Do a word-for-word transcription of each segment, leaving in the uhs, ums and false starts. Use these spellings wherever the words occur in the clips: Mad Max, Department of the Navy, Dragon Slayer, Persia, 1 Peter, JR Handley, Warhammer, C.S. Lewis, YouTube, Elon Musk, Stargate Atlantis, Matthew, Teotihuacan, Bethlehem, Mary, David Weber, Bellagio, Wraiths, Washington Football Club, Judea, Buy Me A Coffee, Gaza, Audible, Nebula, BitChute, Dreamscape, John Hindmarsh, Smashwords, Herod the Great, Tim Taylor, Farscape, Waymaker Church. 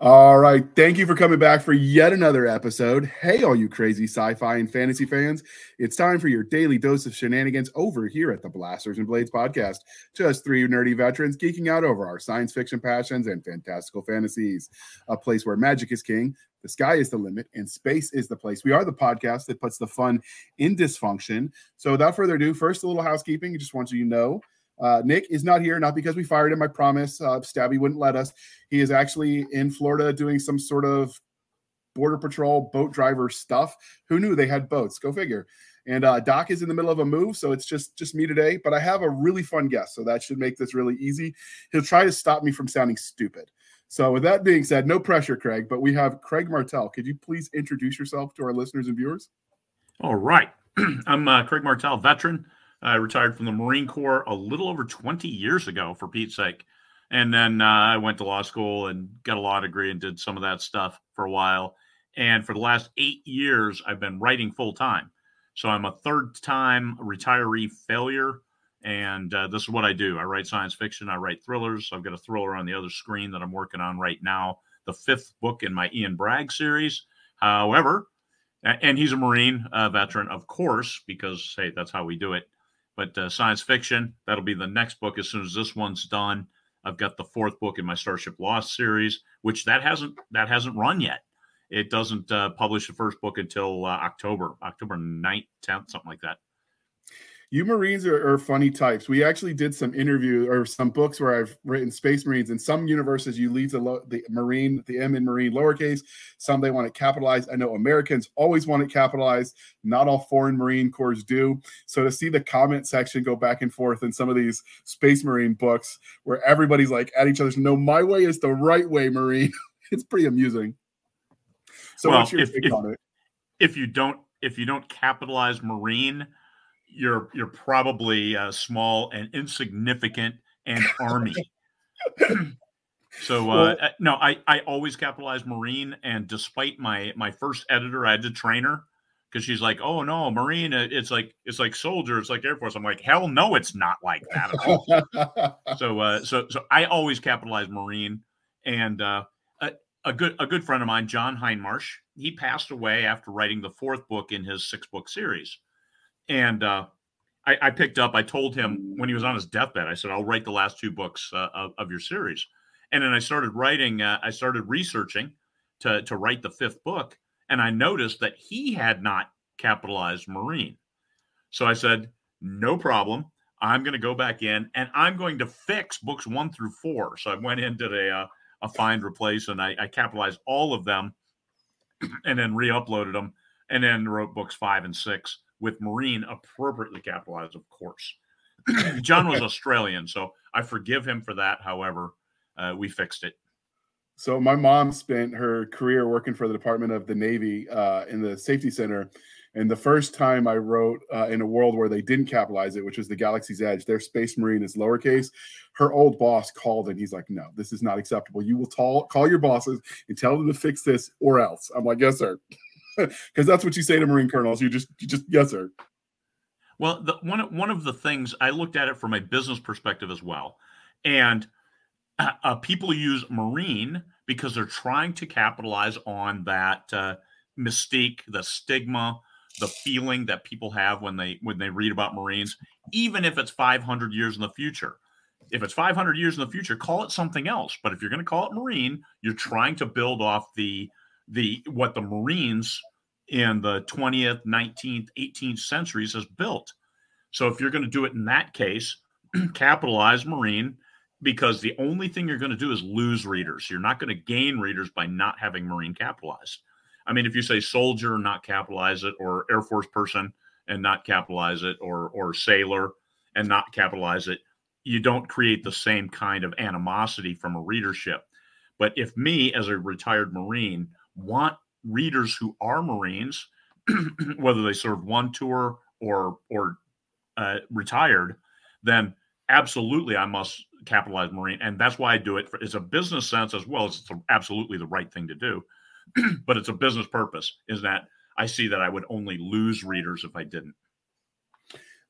All right. Thank you for coming back for yet another episode. Hey, all you crazy sci-fi and fantasy fans. It's time for your daily dose of shenanigans over here at the Blasters and Blades podcast. Just three nerdy veterans geeking out over our science fiction passions and fantastical fantasies. A place where magic is king, the sky is the limit, and space is the place. We are the podcast that puts the fun in dysfunction. So without further ado, first, a little housekeeping. I just want you to know Uh, Nick is not here, not because we fired him, I promise. Uh, Stabby wouldn't let us. He is actually in Florida doing some sort of border patrol, boat driver stuff. Who knew they had boats? Go figure. And uh, Doc is in the middle of a move, so it's just, just me today. But I have a really fun guest, so that should make this really easy. He'll try to stop me from sounding stupid. So with that being said, no pressure, Craig, but we have Craig Martell. Could you please introduce yourself to our listeners and viewers? All right. I'm uh, Craig Martell, veteran. I retired from the Marine Corps a little over twenty years ago, for Pete's sake. And then uh, I went to law school and got a law degree and did some of that stuff for a while. And for the last eight years, I've been writing full time. So I'm a third time retiree failure. And uh, this is what I do. I write science fiction. I write thrillers. I've got a thriller on the other screen that I'm working on right now, the fifth book in my Ian Bragg series. However, and he's a Marine uh, veteran, of course, because, hey, that's how we do it. But uh, science fiction, that'll be the next book as soon as this one's done. I've got the fourth book in my Starship Lost series, which that hasn't that hasn't run yet. It doesn't uh, publish the first book until uh, October, October ninth, tenth, something like that. You Marines are, are funny types. We actually did some interview or some books where I've written Space Marines. In some universes, you leave the, lo- the Marine, the M in Marine lowercase. Some they want it capitalized. I know Americans always want it capitalized. Not all foreign Marine Corps do. So to see the comment section go back and forth in some of these Space Marine books where everybody's like at each other's, no, my way is the right way, Marine. It's pretty amusing. So well, what's your if, take if, on it? If you don't, if you don't capitalize Marine, you're you're probably uh, small and insignificant and army. So uh, well, no, I, I always capitalize Marine, and despite my my first editor, I had to train her because she's like, oh no, Marine, it's like it's like soldier, it's like Air Force. I'm like, hell no, it's not like that at all. so uh, so so I always capitalize Marine, and uh, a, a good a good friend of mine, John Hindmarsh, he passed away after writing the fourth book in his six book series. And uh, I, I picked up, I told him when he was on his deathbed, I said, I'll write the last two books uh, of, of your series. And then I started writing, uh, I started researching to, to write the fifth book. And I noticed that he had not capitalized Marine. So I said, no problem. I'm going to go back in and I'm going to fix books one through four. So I went in, did a, uh, a find, replace, and I, I capitalized all of them and then re-uploaded them and then wrote books five and six. With Marine appropriately capitalized, of course. John was Australian, so I forgive him for that. However, uh, we fixed it. So my mom spent her career working for the Department of the Navy uh, in the safety center. And the first time I wrote uh, in a world where they didn't capitalize it, which was the Galaxy's Edge, their Space Marine is lowercase. Her old boss called and he's like, no, this is not acceptable. You will tall- call your bosses and tell them to fix this or else. I'm like, yes, sir. Because that's what you say to Marine colonels. You just, you just, yes, sir. Well, the, one one of the things I looked at it from a business perspective as well, and uh, uh, people use Marine because they're trying to capitalize on that uh, mystique, the stigma, the feeling that people have when they when they read about Marines, even if it's five hundred years in the future. If it's five hundred years in the future, call it something else. But if you're going to call it Marine, you're trying to build off the the what the Marines in the twentieth, nineteenth, eighteenth centuries has built. So if you're going to do it in that case, capitalize Marine, because the only thing you're going to do is lose readers. You're not going to gain readers by not having Marine capitalized. I mean, if you say soldier, not capitalize it, or Air Force person and not capitalize it, or or sailor and not capitalize it, you don't create the same kind of animosity from a readership. But if me, as a retired Marine, want readers who are Marines, whether they serve one tour or or uh, retired, then absolutely I must capitalize Marine. And that's why I do it. For, it's a business sense as well as it's a, absolutely the right thing to do. But it's a business purpose, is that I see that I would only lose readers if I didn't.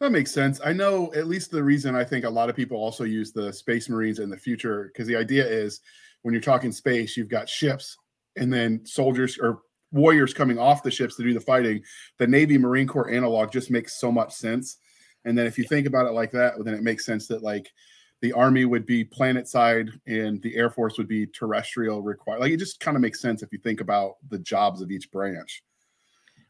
That makes sense. I know at least the reason I think a lot of people also use the Space Marines in the future, because the idea is, when you're talking space, you've got ships and then soldiers or warriors coming off the ships to do the fighting. The Navy Marine Corps analog just makes so much sense. And then if you think about it like that, then it makes sense that like the Army would be planet side and the Air Force would be terrestrial required. Like it just kind of makes sense if you think about the jobs of each branch.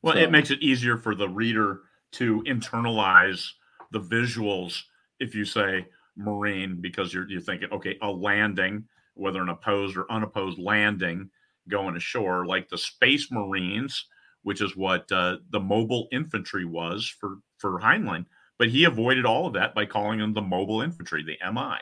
Well, so it makes it easier for the reader to internalize the visuals if you say Marine, because you're, you're thinking, okay, a landing, whether an opposed or unopposed landing going ashore, like the Space Marines, which is what uh, the Mobile Infantry was for, for Heinlein. But he avoided all of that by calling them the Mobile Infantry, the M I.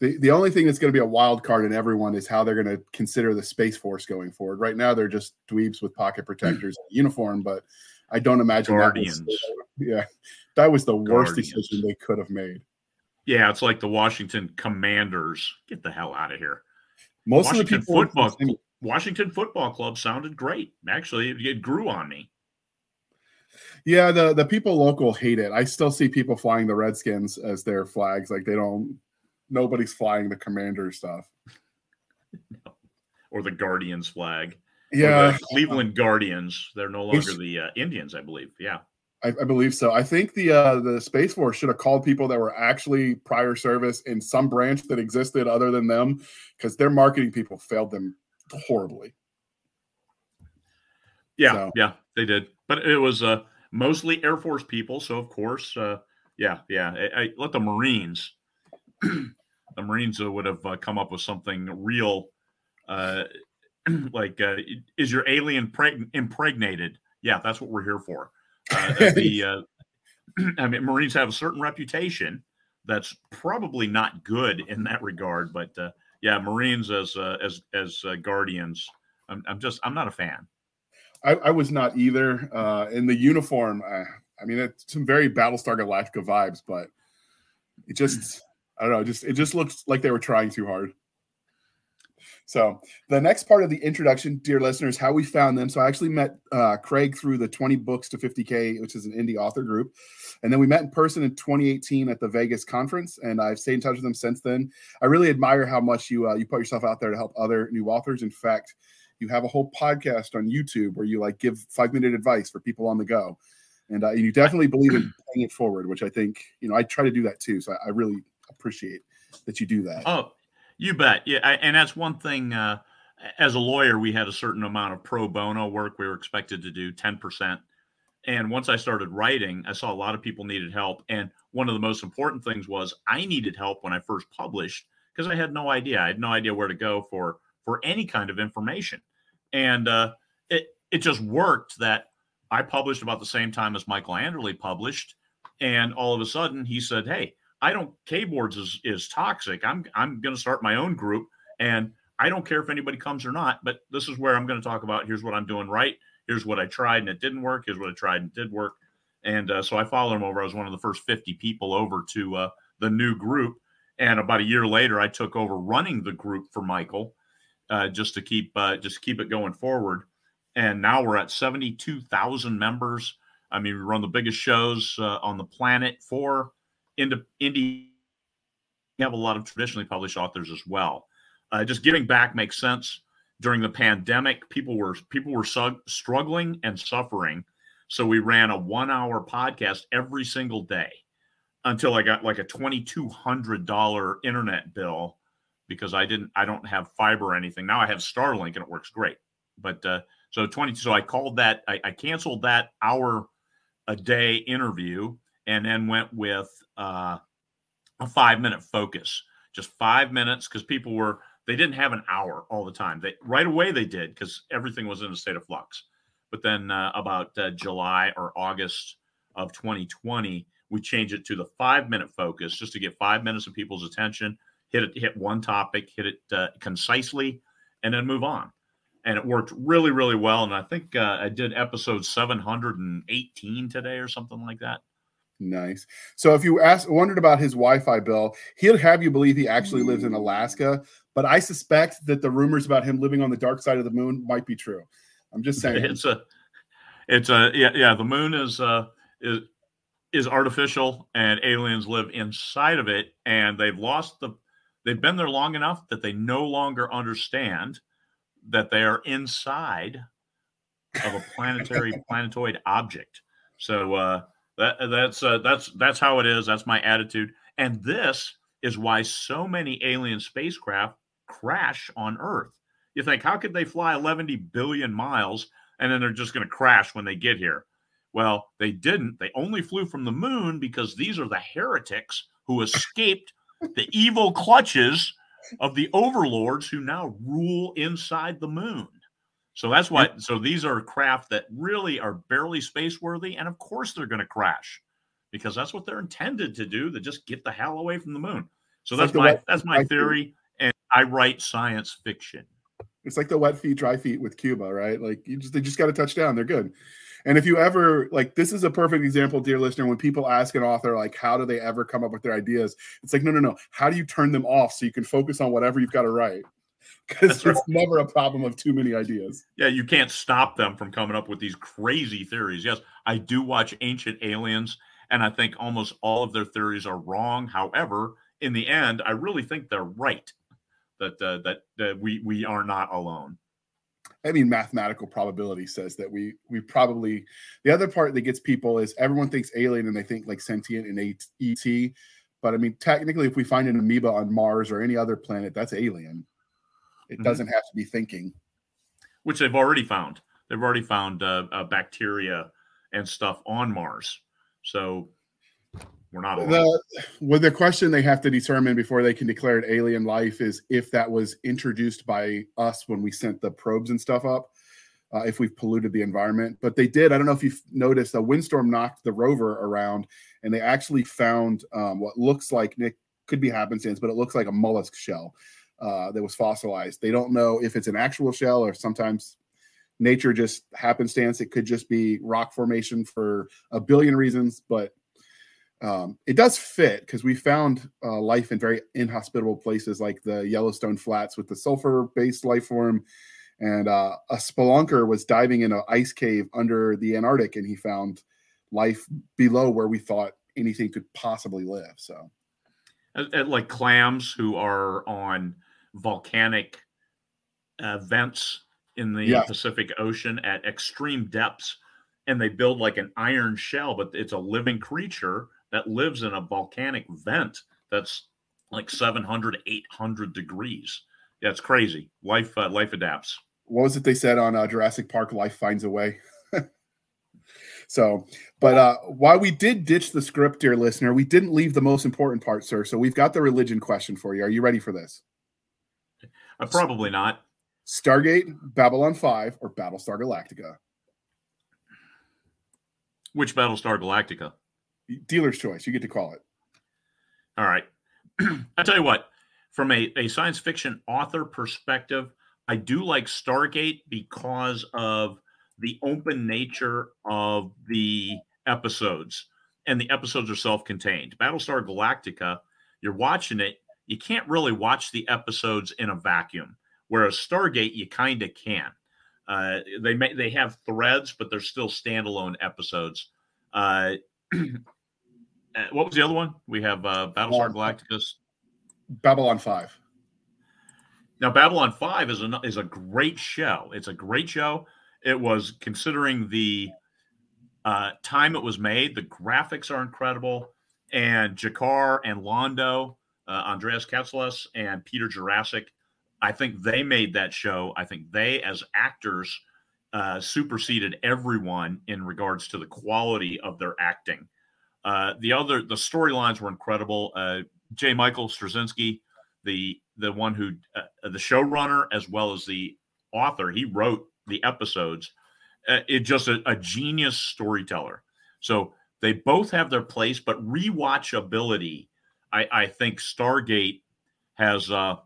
The, the only thing that's going to be a wild card in everyone is how they're going to consider the Space Force going forward. Right now, they're just dweebs with pocket protectors and a uniform, but I don't imagine Guardians. That was, yeah, that was the worst Guardians. Decision they could have made. Yeah, it's like the Washington Commanders. Get the hell out of here. Most Washington of the people football, the Washington Football Club sounded great. Actually, it, it grew on me. Yeah, the, the people local hate it. I still see people flying the Redskins as their flags. Like they don't, nobody's flying the Commander stuff. No. Or the Guardians flag. Yeah. Or the Cleveland Guardians. They're no longer it's, the uh, Indians, I believe. Yeah. I, I believe so. I think the uh, the Space Force should have called people that were actually prior service in some branch that existed other than them, because their marketing people failed them horribly. Yeah, so. yeah, they did. But it was uh, mostly Air Force people, so of course, uh, yeah, yeah. I, I, let the Marines, the Marines would have uh, come up with something real, uh, like, uh, is your alien preg- impregnated? Yeah, that's what we're here for. Uh, the uh, I mean, Marines have a certain reputation that's probably not good in that regard, but uh, yeah, Marines as uh, as as uh, Guardians, I'm, I'm just I'm not a fan. I, I was not either. Uh, in the uniform, uh, I mean, it's some very Battlestar Galactica vibes, but it just, I don't know, just it just looks like they were trying too hard. So the next part of the introduction, dear listeners, how we found them. So I actually met uh, Craig through the twenty books to fifty K, which is an indie author group. And then we met in person in twenty eighteen at the Vegas conference, and I've stayed in touch with them since then. I really admire how much you uh, you put yourself out there to help other new authors. In fact, you have a whole podcast on YouTube where you like give five minute advice for people on the go. And, uh, and you definitely believe in paying it forward, which I think, you know, I try to do that too. So I, I really appreciate that you do that. Oh, you bet. Yeah. I, and that's one thing, uh, as a lawyer, we had a certain amount of pro bono work. We were expected to do ten percent. And once I started writing, I saw a lot of people needed help. And one of the most important things was I needed help when I first published, because I had no idea. I had no idea where to go for, for any kind of information. And uh, it it just worked that I published about the same time as Michael Anderle published, and all of a sudden he said, "Hey, I don't K-boards is is toxic. I'm I'm going to start my own group, and I don't care if anybody comes or not. But this is where I'm going to talk about. Here's what I'm doing right. Here's what I tried and it didn't work. Here's what I tried and did work." And uh, so I followed him over. I was one of the first fifty people over to uh, the new group, and about a year later, I took over running the group for Michael. Uh, just to keep uh, just keep it going forward. And now we're at seventy-two thousand members. I mean, we run the biggest shows uh, on the planet for indie. We have a lot of traditionally published authors as well. Uh, just giving back makes sense. During the pandemic, people were people were su- struggling and suffering. So we ran a one-hour podcast every single day until I got like a twenty-two hundred dollars internet bill, because I didn't, I don't have fiber or anything. Now I have Starlink and it works great. But uh, so twenty, so I called that, I, I canceled that hour a day interview and then went with uh, a five minute focus, just five minutes. Cause people were, they didn't have an hour all the time. They right away they did, cause everything was in a state of flux. But then uh, about uh, July or August of twenty twenty, we changed it to the five minute focus just to get five minutes of people's attention. Hit it, hit one topic, hit it uh, concisely, and then move on. And it worked really, really well. And I think uh, I did episode seven hundred eighteen today or something like that. Nice. So if you asked, wondered about his Wi-Fi bill, he'll have you believe he actually lives in Alaska. But I suspect that the rumors about him living on the dark side of the moon might be true. I'm just saying. It's a, it's a, yeah, yeah. The moon is, uh, is, is artificial, and aliens live inside of it, and they've lost the They've been there long enough that they no longer understand that they are inside of a planetary planetoid object. So uh, that that's uh, that's that's how it is. That's my attitude. And this is why so many alien spacecraft crash on Earth. You think, how could they fly eleven billion miles and then they're just going to crash when they get here? Well, they didn't. They only flew from the moon because these are the heretics who escaped the evil clutches of the overlords who now rule inside the moon. So that's why. So these are craft that really are barely spaceworthy, and of course they're going to crash because that's what they're intended to do. They just get the hell away from the moon. So that's my that's my theory, and I write science fiction. It's like the wet feet, dry feet with Cuba, right? Like you just, they just got to touch down. They're good. And if you ever, like, this is a perfect example, dear listener, when people ask an author, like, how do they ever come up with their ideas? It's like, no, no, no. How do you turn them off so you can focus on whatever you've got to write? Because there's never a problem of too many ideas. Yeah, you can't stop them from coming up with these crazy theories. Yes, I do watch Ancient Aliens, and I think almost all of their theories are wrong. However, in the end, I really think they're right, that uh, that, that we, we are not alone. I mean, mathematical probability says that we we probably, the other part that gets people is everyone thinks alien and they think like sentient and E T. But I mean, technically, if we find an amoeba on Mars or any other planet, that's alien. It mm-hmm. doesn't have to be thinking. Which they've already found. They've already found uh, uh, bacteria and stuff on Mars. So we're not alone. The, well, the question they have to determine before they can declare it alien life is if that was introduced by us when we sent the probes and stuff up, uh, if we've polluted the environment. But they did. I don't know if you've noticed, a windstorm knocked the rover around, and they actually found um, what looks like, Nick, could be happenstance, but it looks like a mollusk shell uh, that was fossilized. They don't know if it's an actual shell or sometimes nature just happenstance. It could just be rock formation for a billion reasons, but Um, it does fit because we found uh, life in very inhospitable places like the Yellowstone Flats with the sulfur-based life form. And uh, a spelunker was diving in an ice cave under the Antarctic, and he found life below where we thought anything could possibly live. So, and, and like clams who are on volcanic uh, vents in the yeah. Pacific Ocean at extreme depths, and they build like an iron shell, but it's a living creature that lives in a volcanic vent that's like seven hundred, eight hundred degrees. Yeah, it's crazy. Life uh, life adapts. What was it they said on uh, Jurassic Park? Life finds a way. So, but uh, while we did ditch the script, dear listener, we didn't leave the most important part, sir. So we've got the religion question for you. Are you ready for this? Uh, probably not. Stargate, Babylon five, or Battlestar Galactica? Which Battlestar Galactica? Dealer's choice. You get to call it. All right. I'll tell you what, from a, a science fiction author perspective, I do like Stargate because of the open nature of the episodes, and the episodes are self-contained. Battlestar Galactica, you're watching it, you can't really watch the episodes in a vacuum, whereas Stargate, you kind of can. Uh, they may, they have threads, but they're still standalone episodes. Uh, what was the other one? We have uh, Battlestar Galactica, Babylon five. Now, Babylon five is a is a great show. It's a great show. It was, considering the uh, time it was made, the graphics are incredible, and Jakar and Londo, uh, Andreas Katselas and Peter Jurassic, I think they made that show. I think they, as actors, uh, superseded everyone in regards to the quality of their acting. Uh, the other, the storylines were incredible. Uh, J. Michael Straczynski, the the one who, uh, the showrunner as well as the author, he wrote the episodes. Uh, it just a, a genius storyteller. So they both have their place, but rewatchability, I, I think Stargate has. Uh,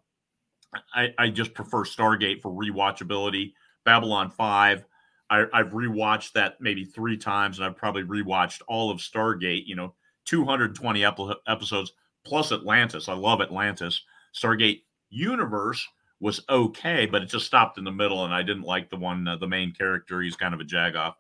I, I just prefer Stargate for rewatchability. Babylon five, I, I've rewatched that maybe three times, and I've probably rewatched all of Stargate, you know, two hundred twenty ep- episodes, plus Atlantis. I love Atlantis. Stargate Universe was okay, but it just stopped in the middle, and I didn't like the one, uh, the main character. He's kind of a jagoff.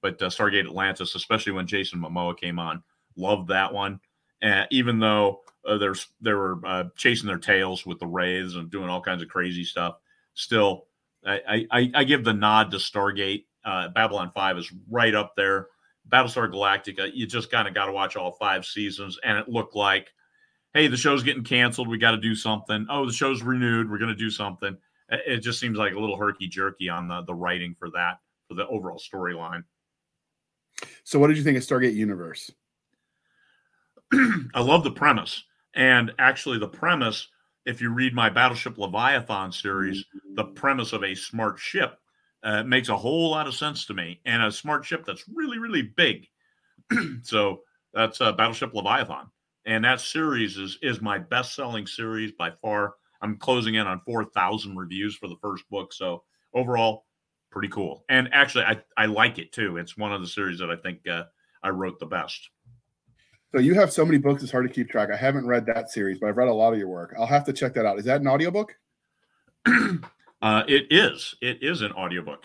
But uh, Stargate Atlantis, especially when Jason Momoa came on, loved that one. Uh, even though uh, there's they were uh, chasing their tails with the wraiths and doing all kinds of crazy stuff. Still, I I, I give the nod to Stargate. Uh, Babylon five is right up there. Battlestar Galactica, you just kind of got to watch all five seasons, and it looked like, hey, the show's getting canceled. We got to do something. Oh, the show's renewed. We're going to do something. It just seems like a little herky-jerky on the, the writing for that, for the overall storyline. So what did you think of Stargate Universe? I love the premise. And actually the premise, if you read my Battleship Leviathan series, mm-hmm. the premise of a smart ship uh, makes a whole lot of sense to me. And a smart ship that's really, really big. So that's uh, Battleship Leviathan. And that series is is my best-selling series by far. I'm closing in on four thousand reviews for the first book. So overall, pretty cool. And actually, I, I like it, too. It's one of the series that I think uh, I wrote the best. So you have so many books, it's hard to keep track. I haven't read that series, but I've read a lot of your work. I'll have to check that out. Is that an audiobook? uh, it is. It is an audiobook.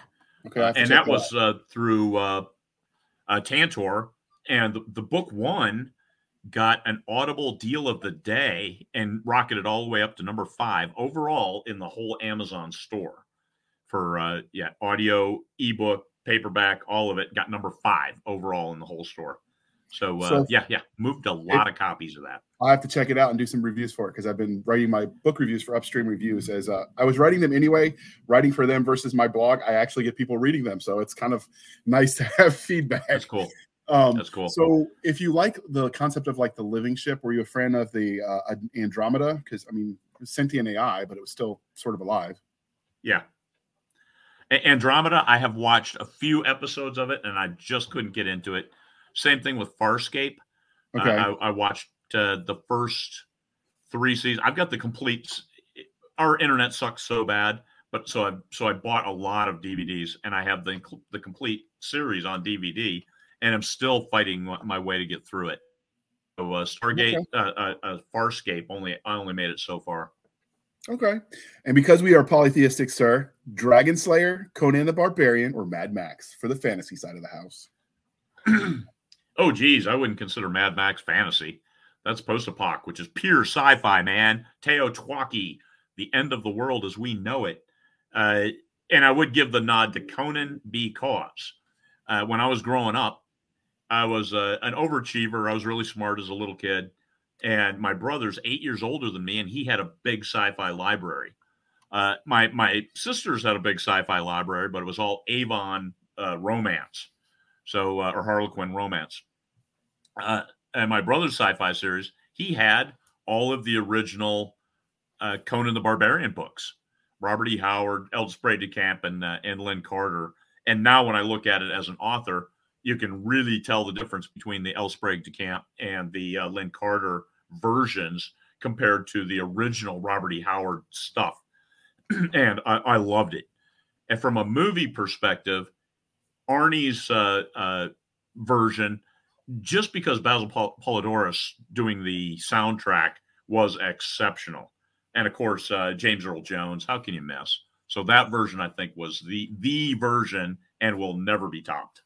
Okay, uh, and that, that was uh, through uh, uh, Tantor. And the, the book one got an Audible deal of the day and rocketed all the way up to number five overall in the whole Amazon store for uh, yeah audio, ebook, paperback, all of it got number five overall in the whole store. So, uh, so yeah, yeah, moved a lot it, of copies of that. I have to check it out and do some reviews for it because I've been writing my book reviews for Upstream Reviews. As uh, I was writing them anyway, writing for them versus my blog, I actually get people reading them, so it's kind of nice to have feedback. That's cool. Um, That's cool. So if you like the concept of like the living ship, were you a fan of the uh, Andromeda? Because, I mean, it was sentient A I, but it was still sort of alive. Yeah. A- Andromeda, I have watched a few episodes of it, and I just couldn't get into it. Same thing with Farscape. Okay. Uh, I, I watched uh, the first three seasons. I've got the complete – our internet sucks so bad, but so I so I bought a lot of D V Ds, and I have the the complete series on D V D. And I'm still fighting my way to get through it. So uh, Stargate, okay. uh, uh, Farscape, only I only made it so far. Okay. And because we are polytheistic, sir, Dragon Slayer, Conan the Barbarian, or Mad Max for the fantasy side of the house. Oh, geez, I wouldn't consider Mad Max fantasy. That's post-apoc, which is pure sci-fi, man. Teotihuacan, the end of the world as we know it. Uh, and I would give the nod to Conan because uh, when I was growing up, I was uh, an overachiever. I was really smart as a little kid. And my brother's eight years older than me, and he had a big sci-fi library. Uh, my my sisters had a big sci-fi library, but it was all Avon uh, romance, so uh, or Harlequin romance. Uh, and my brother's sci-fi series, he had all of the original uh, Conan the Barbarian books, Robert E. Howard, L. Sprague de Camp, and, uh, and Lynn Carter. And now when I look at it as an author, you can really tell the difference between the L. Sprague de Camp and the uh, Lynn Carter versions compared to the original Robert E. Howard stuff. And I, I loved it. And from a movie perspective, Arnie's uh, uh, version, just because Basil Pol- Polidorus doing the soundtrack was exceptional. And of course, uh, James Earl Jones, how can you miss? So that version, I think, was the the version and will never be topped.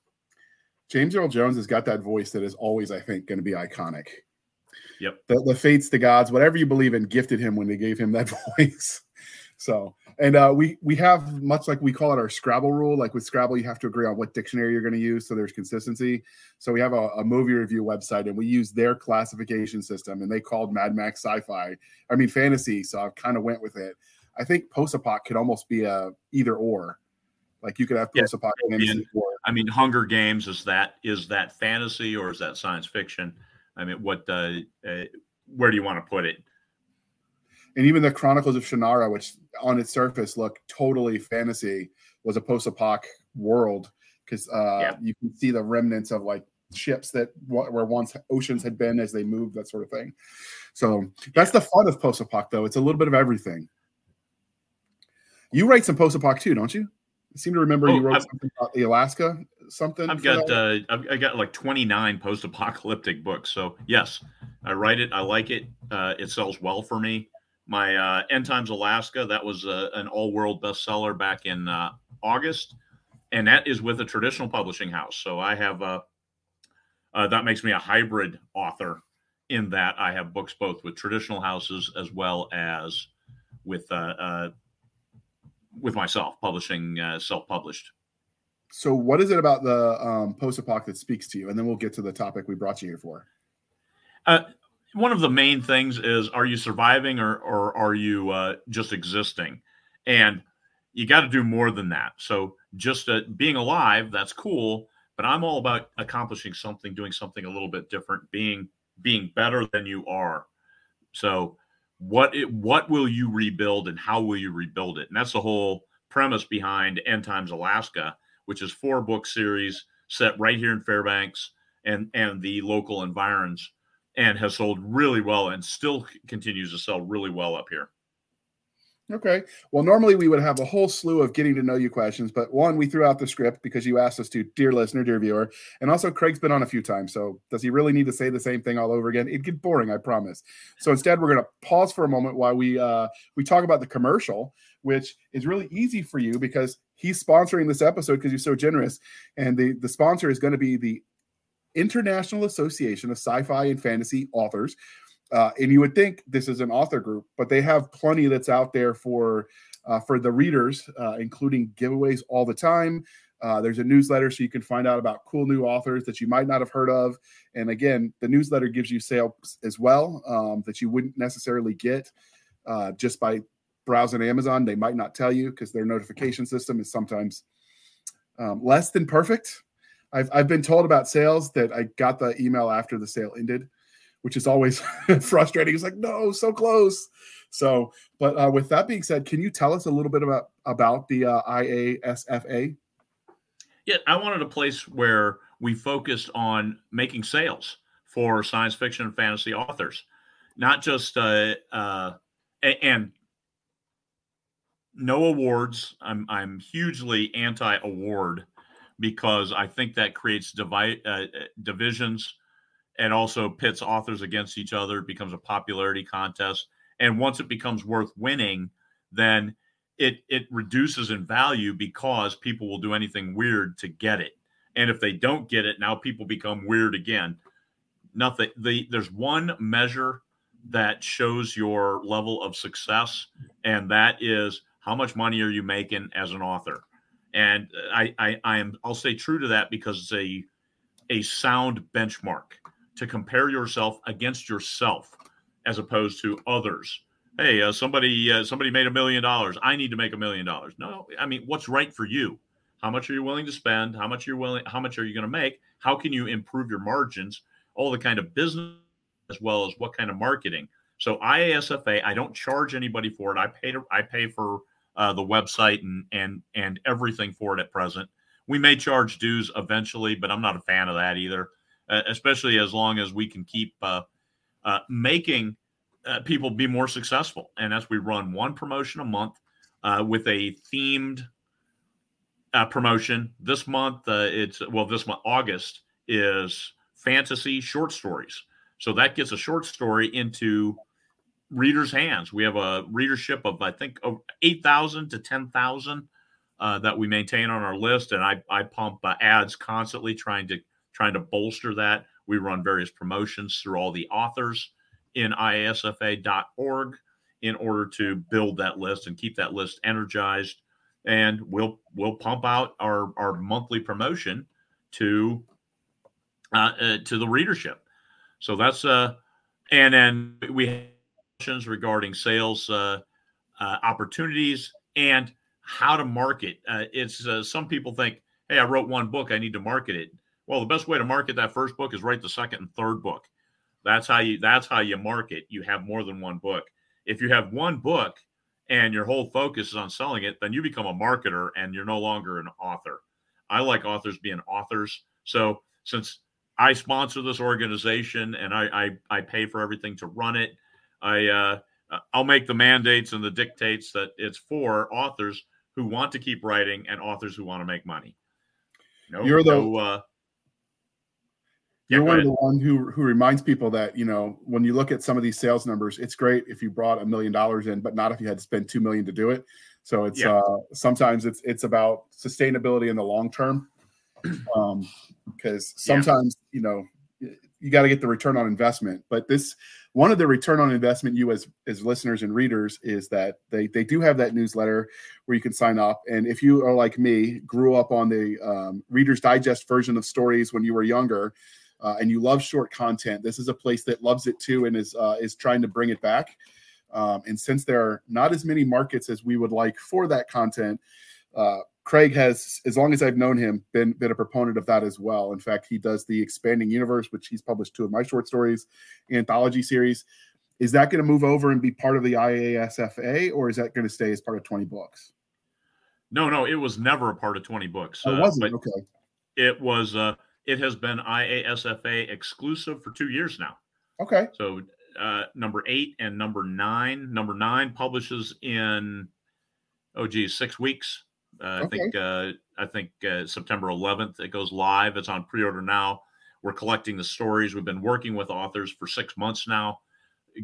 James Earl Jones has got that voice that is always, I think, going to be iconic. Yep. The, the fates, the gods, whatever you believe in, gifted him when they gave him that voice. So, and uh, we we have much like we call it our Scrabble rule. Like with Scrabble, you have to agree on what dictionary you're going to use, so there's consistency. So we have a, a movie review website, and we use their classification system, and they called Mad Max sci-fi. I mean fantasy. So I kind of went with it. I think post-apoc could almost be a either or. Like you could have post-apoc. Yeah, I mean, Hunger Games is that is that fantasy or is that science fiction? I mean, what? Uh, uh, where do you want to put it? And even the Chronicles of Shannara, which on its surface looked totally fantasy, was a post-apoc world because uh, yeah. you can see the remnants of like ships that w- where once oceans had been as they moved, that sort of thing. So that's yeah. the fun of post-apoc, though. It's a little bit of everything. You write some post-apoc too, don't you? I seem to remember oh, you wrote I've, something about the Alaska something. I've got uh, I've I got like twenty-nine post-apocalyptic books. So yes, I write it. I like it. Uh, it sells well for me. My uh, End Times Alaska, that was uh, an all-world bestseller back in uh, August, and that is with a traditional publishing house. So I have a uh, uh, that makes me a hybrid author, in that I have books both with traditional houses as well as with uh, uh, with myself publishing, uh, self-published. So what is it about the um, post-apoc that speaks to you? And then we'll get to the topic we brought you here for. Uh, one of the main things is, are you surviving or, or are you uh, just existing? And you got to do more than that. So just uh, being alive, that's cool. But I'm all about accomplishing something, doing something a little bit different, being being better than you are. So what it, what will you rebuild and how will you rebuild it? And that's the whole premise behind End Times Alaska, which is four book series set right here in Fairbanks and, and the local environs, and has sold really well and still continues to sell really well up here. Okay. Well, normally we would have a whole slew of getting to know you questions, but one, we threw out the script because you asked us to, dear listener, dear viewer, and also Craig's been on a few times, so does he really need to say the same thing all over again? It'd get boring, I promise. So instead, we're going to pause for a moment while we uh, we talk about the commercial, which is really easy for you because he's sponsoring this episode because you're so generous, and the, the sponsor is going to be the International Association of Sci-Fi and Fantasy Authors. Uh, and you would think this is an author group, but they have plenty that's out there for uh, for the readers, uh, including giveaways all the time. Uh, there's a newsletter so you can find out about cool new authors that you might not have heard of. And again, the newsletter gives you sales as well um, that you wouldn't necessarily get uh, just by browsing Amazon. They might not tell you because their notification system is sometimes um, less than perfect. I've, I've been told about sales that I got the email after the sale ended, which is always frustrating. It's like, no, so close. So, but uh, with that being said, can you tell us a little bit about, about the uh, I A S F A? Yeah, I wanted a place where we focused on making sales for science fiction and fantasy authors, not just, uh, uh, and no awards. I'm, I'm hugely anti-award because I think that creates divi- uh, divisions, and also pits authors against each other. It becomes a popularity contest. And once it becomes worth winning, then it it reduces in value because people will do anything weird to get it. And if they don't get it, now people become weird again. Nothing. The, there's one measure that shows your level of success, and that is how much money are you making as an author. And I, I, I am, I'll stay true to that because it's a a sound benchmark to compare yourself against yourself as opposed to others. Hey, uh, somebody uh, somebody made a million dollars. I need to make a million dollars. No, I mean, what's right for you? How much are you willing to spend? How much are you willing? How much are you going to make? How can you improve your margins? All the kind of business as well as what kind of marketing. So I A S F A, I don't charge anybody for it. I pay to, I pay for uh, the website and and and everything for it at present. We may charge dues eventually, but I'm not a fan of that either. Uh, especially as long as we can keep uh, uh, making uh, people be more successful. And as we run one promotion a month uh, with a themed uh, promotion this month, uh, it's, well, this month, August, is fantasy short stories. So that gets a short story into readers' hands. We have a readership of, I think, eight thousand to ten thousand uh, that we maintain on our list. And I, I pump uh, ads constantly trying to trying to bolster that. We run various promotions through all the authors in I A S F A dot org in order to build that list and keep that list energized. And we'll we'll pump out our, our monthly promotion to uh, uh, to the readership. So that's uh and then we have questions regarding sales uh, uh, opportunities and how to market. Uh, it's uh, some people think, hey, I wrote one book, I need to market it. Well, the best way to market that first book is write the second and third book. That's how you that's how you market. You have more than one book. If you have one book and your whole focus is on selling it, then you become a marketer and you're no longer an author. I like authors being authors. So since I sponsor this organization and I I, I pay for everything to run it, I uh, I'll make the mandates and the dictates that it's for authors who want to keep writing and authors who want to make money. No, you're the no, uh, You're yeah, one of the one who who reminds people that, you know, when you look at some of these sales numbers, it's great if you brought a million dollars in, but not if you had to spend two million to do it. So it's yeah. uh, sometimes it's it's about sustainability in the long term, because um, sometimes yeah. you know you got to get the return on investment. But this, one of the return on investment you as, as listeners and readers is that they, they do have that newsletter where you can sign up. And if you are like me, grew up on the um, Reader's Digest version of stories when you were younger, uh, and you love short content, this is a place that loves it too and is uh, is trying to bring it back. Um, and since there are not as many markets as we would like for that content, uh, Craig has, as long as I've known him, been, been a proponent of that as well. In fact, he does the Expanding Universe, which he's published two of my short stories, anthology series. Is that going to move over and be part of the I A S F A, or is that going to stay as part of twenty books? No, no, it was never a part of twenty books. Oh, it wasn't? Uh, okay. It was. Uh, it has been I A S F A exclusive for two years now. Okay. So uh, number eight and number nine. Number nine publishes in, oh, geez, six weeks. Uh, I, okay. think, uh, I think I uh, think September eleventh it goes live. It's on pre-order now. We're collecting the stories. We've been working with authors for six months now,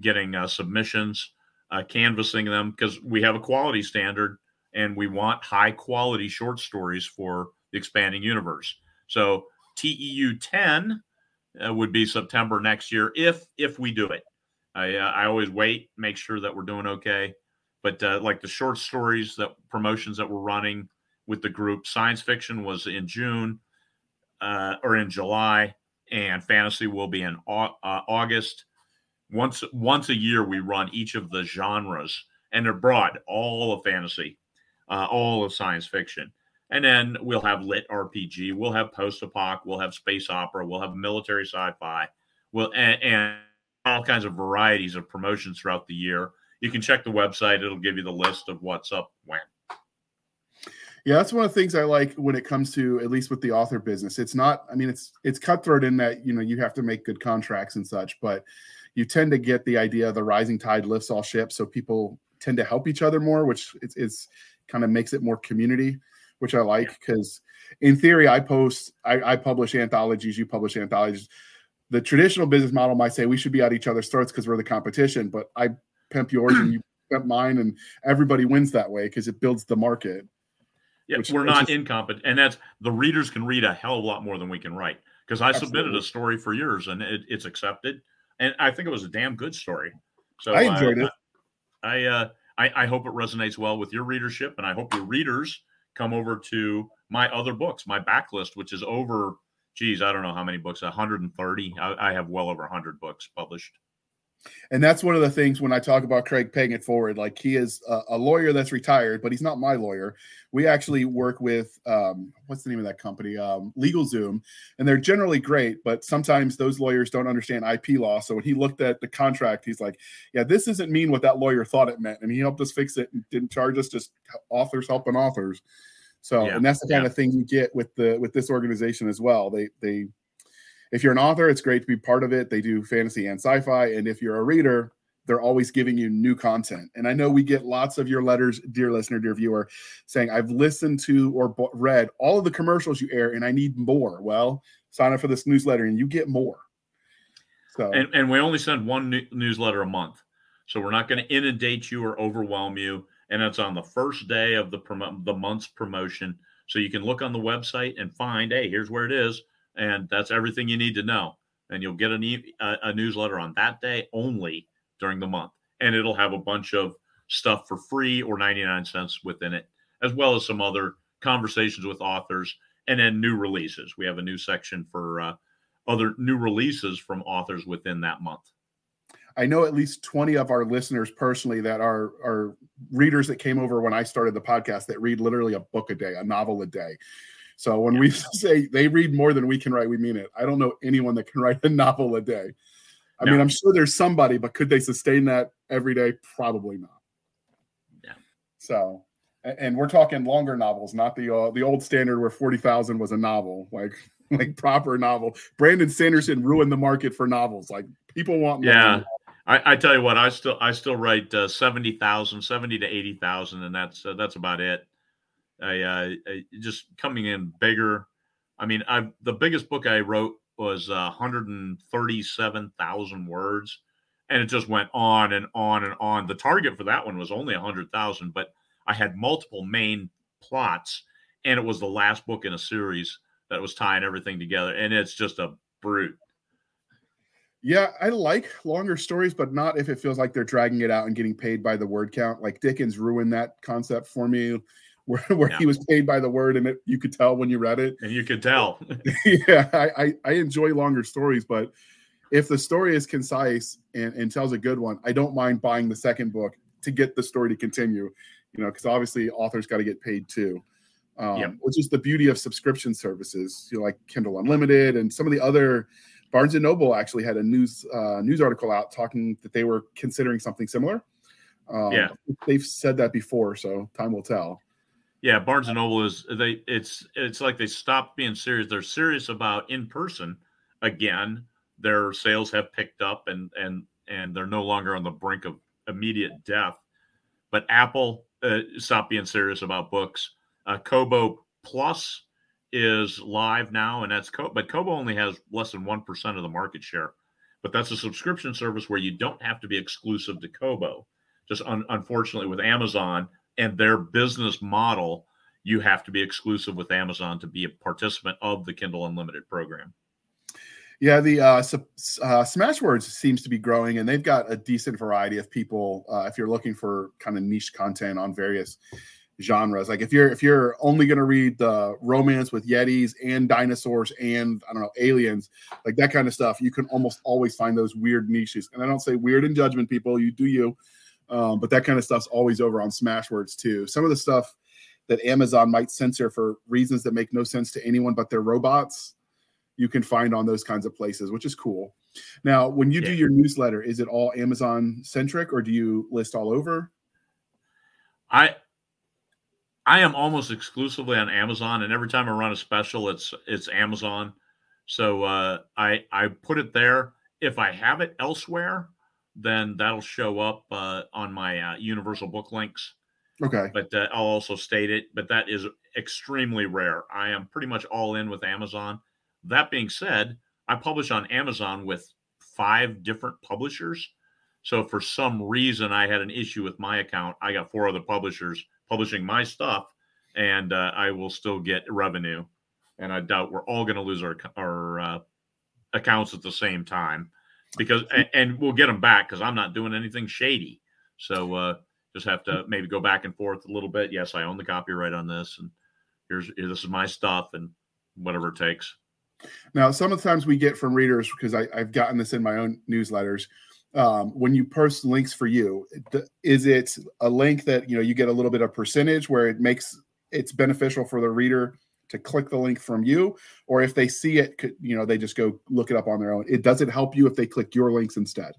getting uh, submissions, uh, canvassing them, because we have a quality standard and we want high quality short stories for the Expanding Universe. So T E U ten uh, would be September next year if if we do it. I uh, I always wait, make sure that we're doing okay. But uh, like the short stories, that promotions that we're running with the group, science fiction was in June uh, or in July, and fantasy will be in au- uh, August. Once once a year, we run each of the genres, and they're broad, all of fantasy, uh, all of science fiction. And then we'll have lit R P G, we'll have post-apoc, we'll have space opera, we'll have military sci-fi, we'll, and, and all kinds of varieties of promotions throughout the year. You can check the website. It'll give you the list of what's up when. Yeah, that's one of the things I like when it comes to, at least with the author business. It's not, I mean, it's it's cutthroat in that, you know, you have to make good contracts and such, but you tend to get the idea of the rising tide lifts all ships. So people tend to help each other more, which is, is kind of makes it more community, which I like, because yeah. in theory, I post, I, I publish anthologies, you publish anthologies. The traditional business model might say we should be at each other's throats because we're the competition, but I pimp yours and you pimp mine, and everybody wins that way because it builds the market. Yeah, which, we're not is- incompetent, and that's the readers can read a hell of a lot more than we can write. Because I Absolutely. submitted a story for years, and it, it's accepted, and I think it was a damn good story. So I enjoyed I, it. I, I uh I, I hope it resonates well with your readership, and I hope your readers come over to my other books, my backlist, which is over. Geez, I don't know how many books. one hundred thirty. I, I have well over one hundred books published. And that's one of the things when I talk about Craig paying it forward, like he is a, a lawyer that's retired, but he's not my lawyer. We actually work with, um, what's the name of that company? Um, LegalZoom. And they're generally great, but sometimes those lawyers don't understand I P law. So when he looked at the contract, he's like, yeah, this doesn't mean what that lawyer thought it meant. And he helped us fix it and didn't charge us, just authors helping authors. So, yeah, and that's the kind yeah. of thing you get with the, with this organization as well. They, they, If you're an author, it's great to be part of it. They do fantasy and sci-fi. And if you're a reader, they're always giving you new content. And I know we get lots of your letters, dear listener, dear viewer, saying, I've listened to or b- read all of the commercials you air and I need more. Well, sign up for this newsletter and you get more. So, And, and we only send one new- newsletter a month. So we're not going to inundate you or overwhelm you. And it's on the first day of the prom- the month's promotion. So you can look on the website and find, hey, here's where it is. And that's everything you need to know. And you'll get an e- a, a newsletter on that day only during the month. And it'll have a bunch of stuff for free or ninety-nine cents within it, as well as some other conversations with authors and then new releases. We have a new section for uh, other new releases from authors within that month. I know at least twenty of our listeners personally that are, are readers that came over when I started the podcast that read literally a book a day, a novel a day. So when yeah. we say they read more than we can write, we mean it. I don't know anyone that can write a novel a day. I no. mean, I'm sure there's somebody, but could they sustain that every day? Probably not. Yeah. So, and we're talking longer novels, not the uh, the old standard where forty thousand was a novel, like like proper novel. Brandon Sanderson ruined the market for novels. Like people want. Yeah. I, I tell you what, I still I still write uh, seventy thousand, seventy to eighty thousand, and that's uh, that's about it. I, uh, I just coming in bigger. I mean, I the biggest book I wrote was uh, one hundred thirty-seven thousand words, and it just went on and on and on. The target for that one was only one hundred thousand, but I had multiple main plots, and it was the last book in a series that was tying everything together, and it's just a brute. Yeah, I like longer stories, but not if it feels like they're dragging it out and getting paid by the word count. Like Dickens ruined that concept for me, where, where yeah. he was paid by the word, and it, you could tell when you read it. And you could tell. yeah, I, I, I enjoy longer stories, but if the story is concise and, and tells a good one, I don't mind buying the second book to get the story to continue, you know, because obviously authors got to get paid too, um, yep. which is the beauty of subscription services, you know, like Kindle Unlimited and some of the other. Barnes and Noble actually had a news uh, news article out talking that they were considering something similar. Um, yeah, they've said that before, so time will tell. Yeah, Barnes and Noble is they. It's it's like they stopped being serious. They're serious about in person again. Their sales have picked up, and and and they're no longer on the brink of immediate death. But Apple uh, stopped being serious about books. Uh, Kobo Plus is live now, and that's Kobo, but Kobo only has less than one percent of the market share. But that's a subscription service where you don't have to be exclusive to Kobo. Just un- unfortunately, with Amazon and their business model, you have to be exclusive with Amazon to be a participant of the Kindle Unlimited program. Yeah, the uh, uh, Smashwords seems to be growing, and they've got a decent variety of people. Uh, if you're looking for kind of niche content on various genres, like if you're if you're only going to read the romance with yetis and dinosaurs and I don't know aliens, like that kind of stuff, you can almost always find those weird niches. And I don't say weird in judgment, people, you do you, um, but that kind of stuff's always over on Smashwords too. Some of the stuff that Amazon might censor for reasons that make no sense to anyone but their robots, you can find on those kinds of places, which is cool. Now, when you yeah. do your newsletter, is it all Amazon centric, or do you list all over? I I am almost exclusively on Amazon, and every time I run a special, it's it's Amazon. So uh, I I put it there. If I have it elsewhere, then that'll show up uh, on my uh, Universal Book links. Okay. But uh, I'll also state it. But that is extremely rare. I am pretty much all in with Amazon. That being said, I publish on Amazon with five different publishers. So if for some reason I had an issue with my account, I got four other publishers publishing my stuff, and uh, I will still get revenue. And I doubt we're all going to lose our our uh, accounts at the same time, because and, and we'll get them back because I'm not doing anything shady. So uh, just have to maybe go back and forth a little bit. Yes, I own the copyright on this, and here's here, this is my stuff, and whatever it takes. Now, some of the times we get from readers, because I, I've gotten this in my own newsletters. Um, when you post links for you, th- is it a link that, you know, you get a little bit of percentage where it makes it's beneficial for the reader to click the link from you? Or if they see it, could, you know, they just go look it up on their own. It doesn't help you if they click your links instead.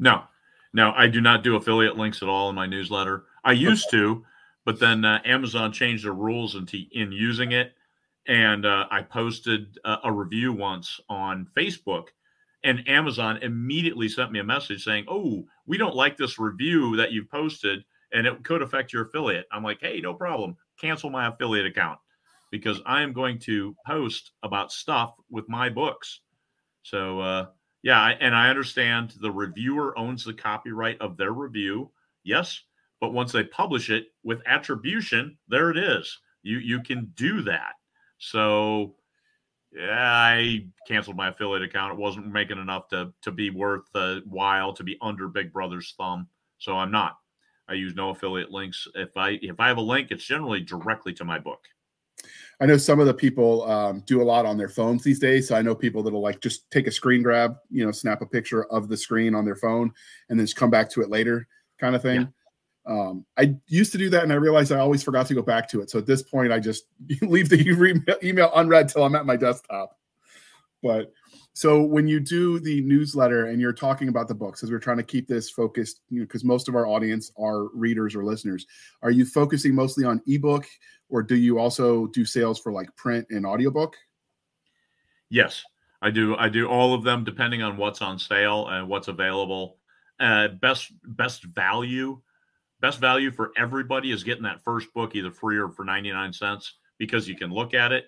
No, no, I do not do affiliate links at all in my newsletter. I used okay. to, but then uh, Amazon changed the rules in, t- in using it. And uh, I posted uh, a review once on Facebook, and Amazon immediately sent me a message saying, oh, we don't like this review that you posted, and it could affect your affiliate. I'm like, hey, no problem. Cancel my affiliate account, because I am going to post about stuff with my books. So, uh, yeah, I, and I understand the reviewer owns the copyright of their review. Yes, but once they publish it with attribution, there it is. You, you can do that. So yeah, I canceled my affiliate account. It wasn't making enough to, to be worth a while to be under Big Brother's thumb. So I'm not. I use no affiliate links. If I if I have a link, it's generally directly to my book. I know some of the people um, do a lot on their phones these days. So I know people that'll like just take a screen grab, you know, snap a picture of the screen on their phone and then just come back to it later kind of thing. Yeah. Um, I used to do that, and I realized I always forgot to go back to it. So at this point, I just leave the email unread till I'm at my desktop. But so when you do the newsletter and you're talking about the books, as we're trying to keep this focused, you know, because most of our audience are readers or listeners, are you focusing mostly on ebook, or do you also do sales for like print and audiobook? Yes, I do. I do all of them depending on what's on sale and what's available. Uh, best best value. Best value for everybody is getting that first book either free or for ninety-nine cents, because you can look at it.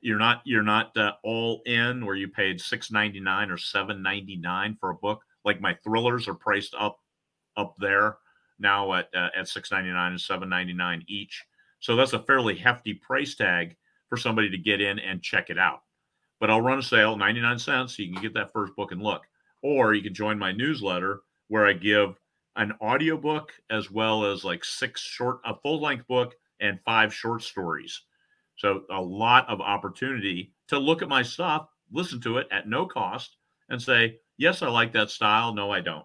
You're not you're not uh, all in where you paid six ninety-nine or seven ninety-nine for a book. Like my thrillers are priced up up there now at uh, at six ninety-nine and seven ninety-nine each. So that's a fairly hefty price tag for somebody to get in and check it out. But I'll run a sale, ninety-nine cents, so you can get that first book and look. Or you can join my newsletter where I give an audiobook as well as like six short, a full length book and five short stories. So a lot of opportunity to look at my stuff, listen to it at no cost and say, yes, I like that style. No, I don't.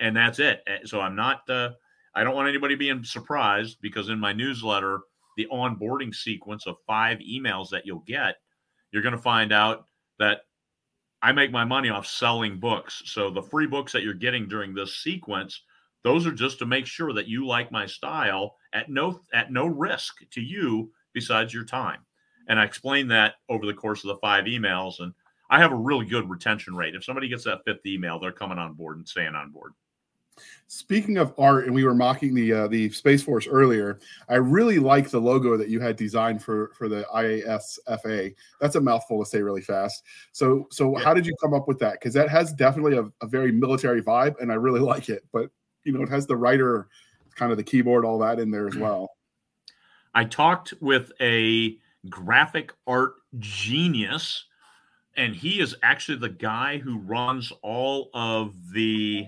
And that's it. So I'm not, uh, I don't want anybody being surprised, because in my newsletter, the onboarding sequence of five emails that you'll get, you're going to find out that I make my money off selling books. So the free books that you're getting during this sequence, those are just to make sure that you like my style at no, at no risk to you besides your time. And I explained that over the course of the five emails, and I have a really good retention rate. If somebody gets that fifth email, they're coming on board and staying on board. Speaking of art, and we were mocking the uh, the Space Force earlier, I really like the logo that you had designed for, for the I A S F A. That's a mouthful to say really fast. So so yeah. How did you come up with that? Because that has definitely a, a very military vibe, and I really like it. But, you know, it has the writer, kind of the keyboard, all that in there as well. I talked with a graphic art genius, and he is actually the guy who runs all of the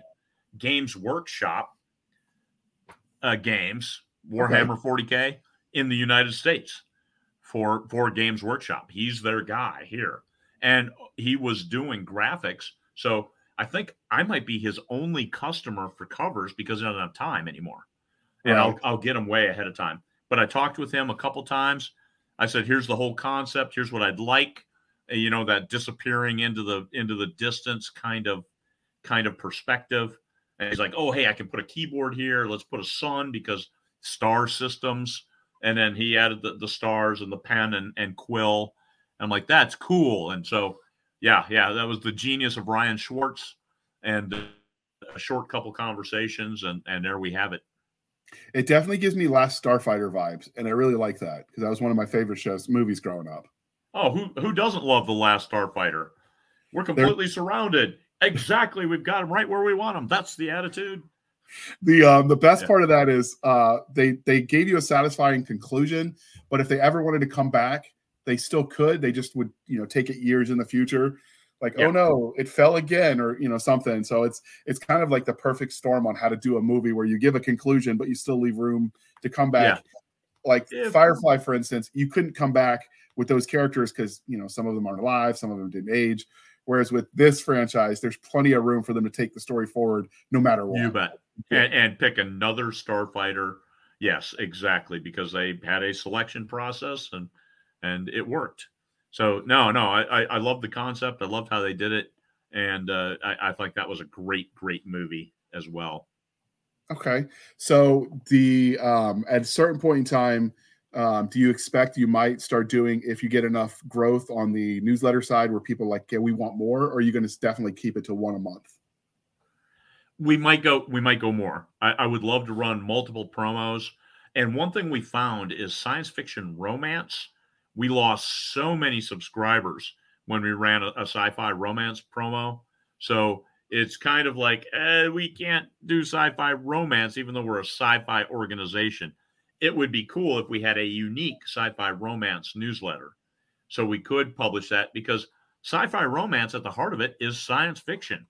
Games Workshop uh, games, Warhammer okay. forty K in the United States for, for Games Workshop. He's their guy here. And he was doing graphics. So I think I might be his only customer for covers because he doesn't have time anymore. Right. And I'll, I'll get him way ahead of time. But I talked with him a couple times. I said, here's the whole concept. Here's what I'd like. You know, that disappearing into the, into the distance kind of, kind of perspective. And he's like, oh, hey, I can put a keyboard here. Let's put a sun because star systems. And then he added the, the stars and the pen and, and quill. I'm like, that's cool. And so, yeah, yeah, that was the genius of Ryan Schwartz, and a short couple conversations. And, and there we have it. It definitely gives me Last Starfighter vibes. And I really like that because that was one of my favorite shows, movies growing up. Oh, who who doesn't love The Last Starfighter? We're completely They're... surrounded. Exactly. We've got them right where we want them. That's the attitude. The um, the best yeah. part of that is uh, they, they gave you a satisfying conclusion, but if they ever wanted to come back, they still could. They just would, you know, take it years in the future. Like, yeah. oh, no, it fell again or, you know, something. So it's it's kind of like the perfect storm on how to do a movie where you give a conclusion, but you still leave room to come back. Yeah. Like if... Firefly, for instance, you couldn't come back with those characters because, you know, some of them aren't alive, some of them didn't age. Whereas with this franchise, there's plenty of room for them to take the story forward no matter what. You bet. And, and pick another starfighter. Yes, exactly. Because they had a selection process and and it worked. So, no, no, I, I, I love the concept. I loved how they did it. And uh, I, I think that was a great, great movie as well. Okay. So the um, at a certain point in time, Um, do you expect you might start doing, if you get enough growth on the newsletter side where people are like, yeah, we want more, or are you going to definitely keep it to one a month? We might go, we might go more. I, I would love to run multiple promos. And one thing we found is science fiction romance. We lost so many subscribers when we ran a, a sci-fi romance promo. So it's kind of like, eh, we can't do sci-fi romance, even though we're a sci-fi organization. It would be cool if we had a unique sci-fi romance newsletter. So we could publish that, because sci-fi romance at the heart of it is science fiction.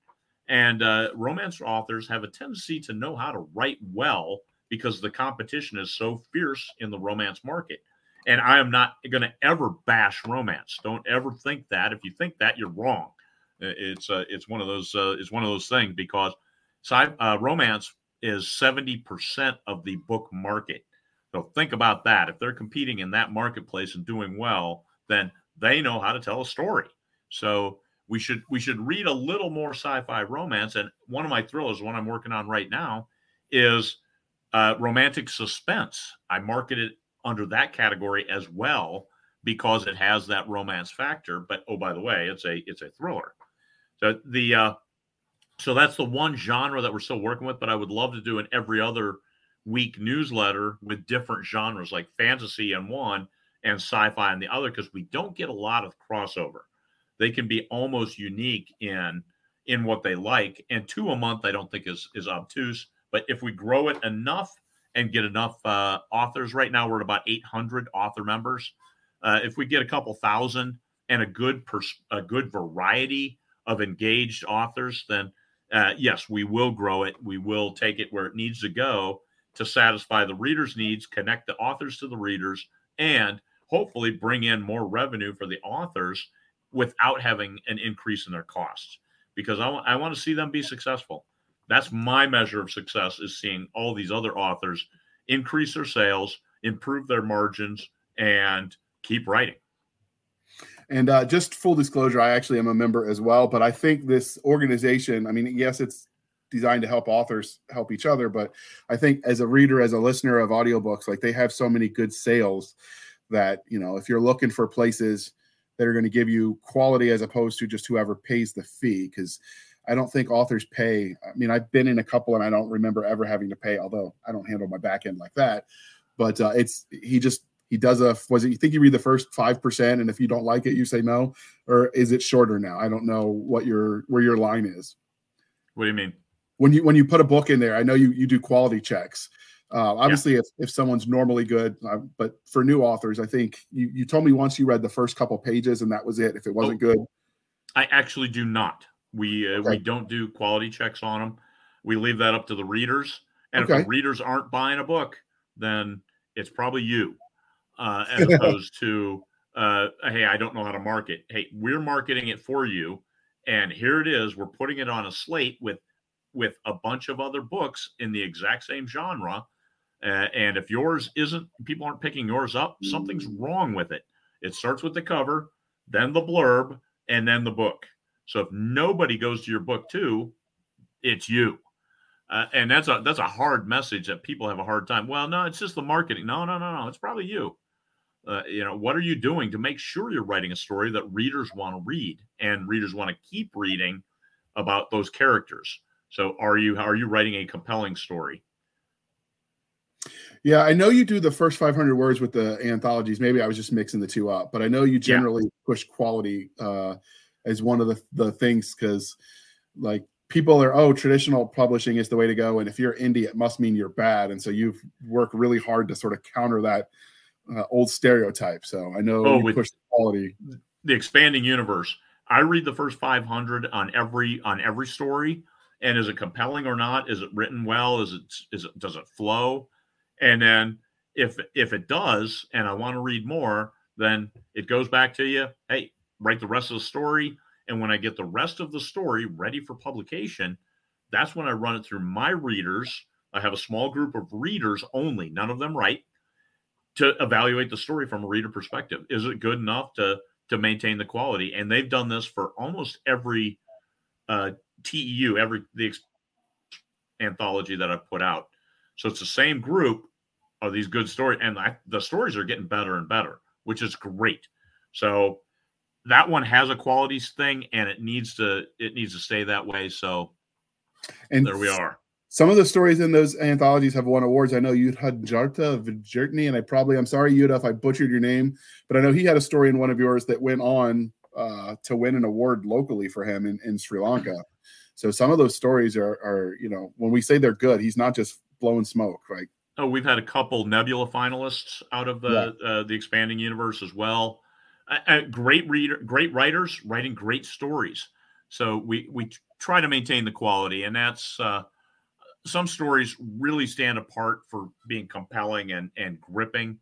And uh, romance authors have a tendency to know how to write well because the competition is so fierce in the romance market. And I am not going to ever bash romance. Don't ever think that. If you think that, you're wrong. It's uh, it's one of those uh, it's one of those things, because sci- uh, romance is seventy percent of the book market. So think about that. If they're competing in that marketplace and doing well, then they know how to tell a story. So we should we should read a little more sci-fi romance. And one of my thrillers, one I'm working on right now, is uh, romantic suspense. I market it under that category as well because it has that romance factor. But oh, by the way, it's a it's a thriller. So the uh, so that's the one genre that we're still working with. But I would love to do in every other week newsletter with different genres, like fantasy in one and sci-fi in the other, because we don't get a lot of crossover. They can be almost unique in in what they like, and two a month I don't think is is obtuse. But if we grow it enough and get enough uh authors, right now we're at about eight hundred author members, uh if we get a couple thousand and a good pers- a good variety of engaged authors, then uh, yes, we will grow it. We will take it where it needs to go to satisfy the readers' needs, connect the authors to the readers, and hopefully bring in more revenue for the authors without having an increase in their costs. Because I, w- I want to see them be successful. That's my measure of success, is seeing all these other authors increase their sales, improve their margins, and keep writing. And uh, just full disclosure, I actually am a member as well. But I think this organization, I mean, yes, it's designed to help authors help each other. But I think as a reader, as a listener of audiobooks, like, they have so many good sales that, you know, if you're looking for places that are going to give you quality as opposed to just whoever pays the fee, because I don't think authors pay. I mean, I've been in a couple and I don't remember ever having to pay, although I don't handle my back end like that. But uh, it's, he just, he does a, was it, you think you read the first five percent and if you don't like it, you say no, or is it shorter now? I don't know what your, where your line is. What do you mean? When you, when you put a book in there, I know you, you do quality checks. Uh, obviously, yeah. if, if someone's normally good, uh, but for new authors, I think you, you told me once you read the first couple pages and that was it. If it wasn't oh, good. I actually do not. We uh, okay. we don't do quality checks on them. We leave that up to the readers. And okay. if the readers aren't buying a book, then it's probably you, uh, as opposed to, uh, hey, I don't know how to market. Hey, we're marketing it for you. And here it is. We're putting it on a slate with, with a bunch of other books in the exact same genre. Uh, and if yours isn't, people aren't picking yours up, something's wrong with it. It starts with the cover, then the blurb, and then the book. So if nobody goes to your book too, it's you. Uh, and that's a, that's a hard message that people have a hard time. Well, no, it's just the marketing. No, no, no, no. It's probably you. Uh, you know, what are you doing to make sure you're writing a story that readers want to read and readers want to keep reading about those characters? So are you, are you writing a compelling story? Yeah, I know you do the first five hundred words with the anthologies. Maybe I was just mixing the two up, but I know you generally yeah. push quality uh, as one of the, the things, because like people are, oh, traditional publishing is the way to go. And if you're indie, it must mean you're bad. And so you've worked really hard to sort of counter that uh, old stereotype. So I know oh, you push quality. The Expanding Universe. I read the first five hundred on every on every story. And is it compelling or not? Is it written well? Is it, is it does it flow? And then if if it does, and I want to read more, then it goes back to you. Hey, write the rest of the story. And when I get the rest of the story ready for publication, that's when I run it through my readers. I have a small group of readers only, none of them write, to evaluate the story from a reader perspective. Is it good enough to, to maintain the quality? And they've done this for almost every uh, T E U, every the anthology that I've put out. So it's the same group of these good stories, and I, the stories are getting better and better, which is great. So that one has a qualities thing, and it needs to it needs to stay that way. So and there we are. Some of the stories in those anthologies have won awards. I know Yudhadjarta Vijjertni, and I probably, I'm sorry, Yudha, if I butchered your name, but I know he had a story in one of yours that went on uh, to win an award locally for him in, in Sri Lanka. So some of those stories are, are, you know, when we say they're good, he's not just blowing smoke, right? Oh, we've had a couple Nebula finalists out of the yeah. uh, the Expanding Universe as well. Uh, great reader, great writers writing great stories. So we we try to maintain the quality, and that's uh, some stories really stand apart for being compelling and and gripping,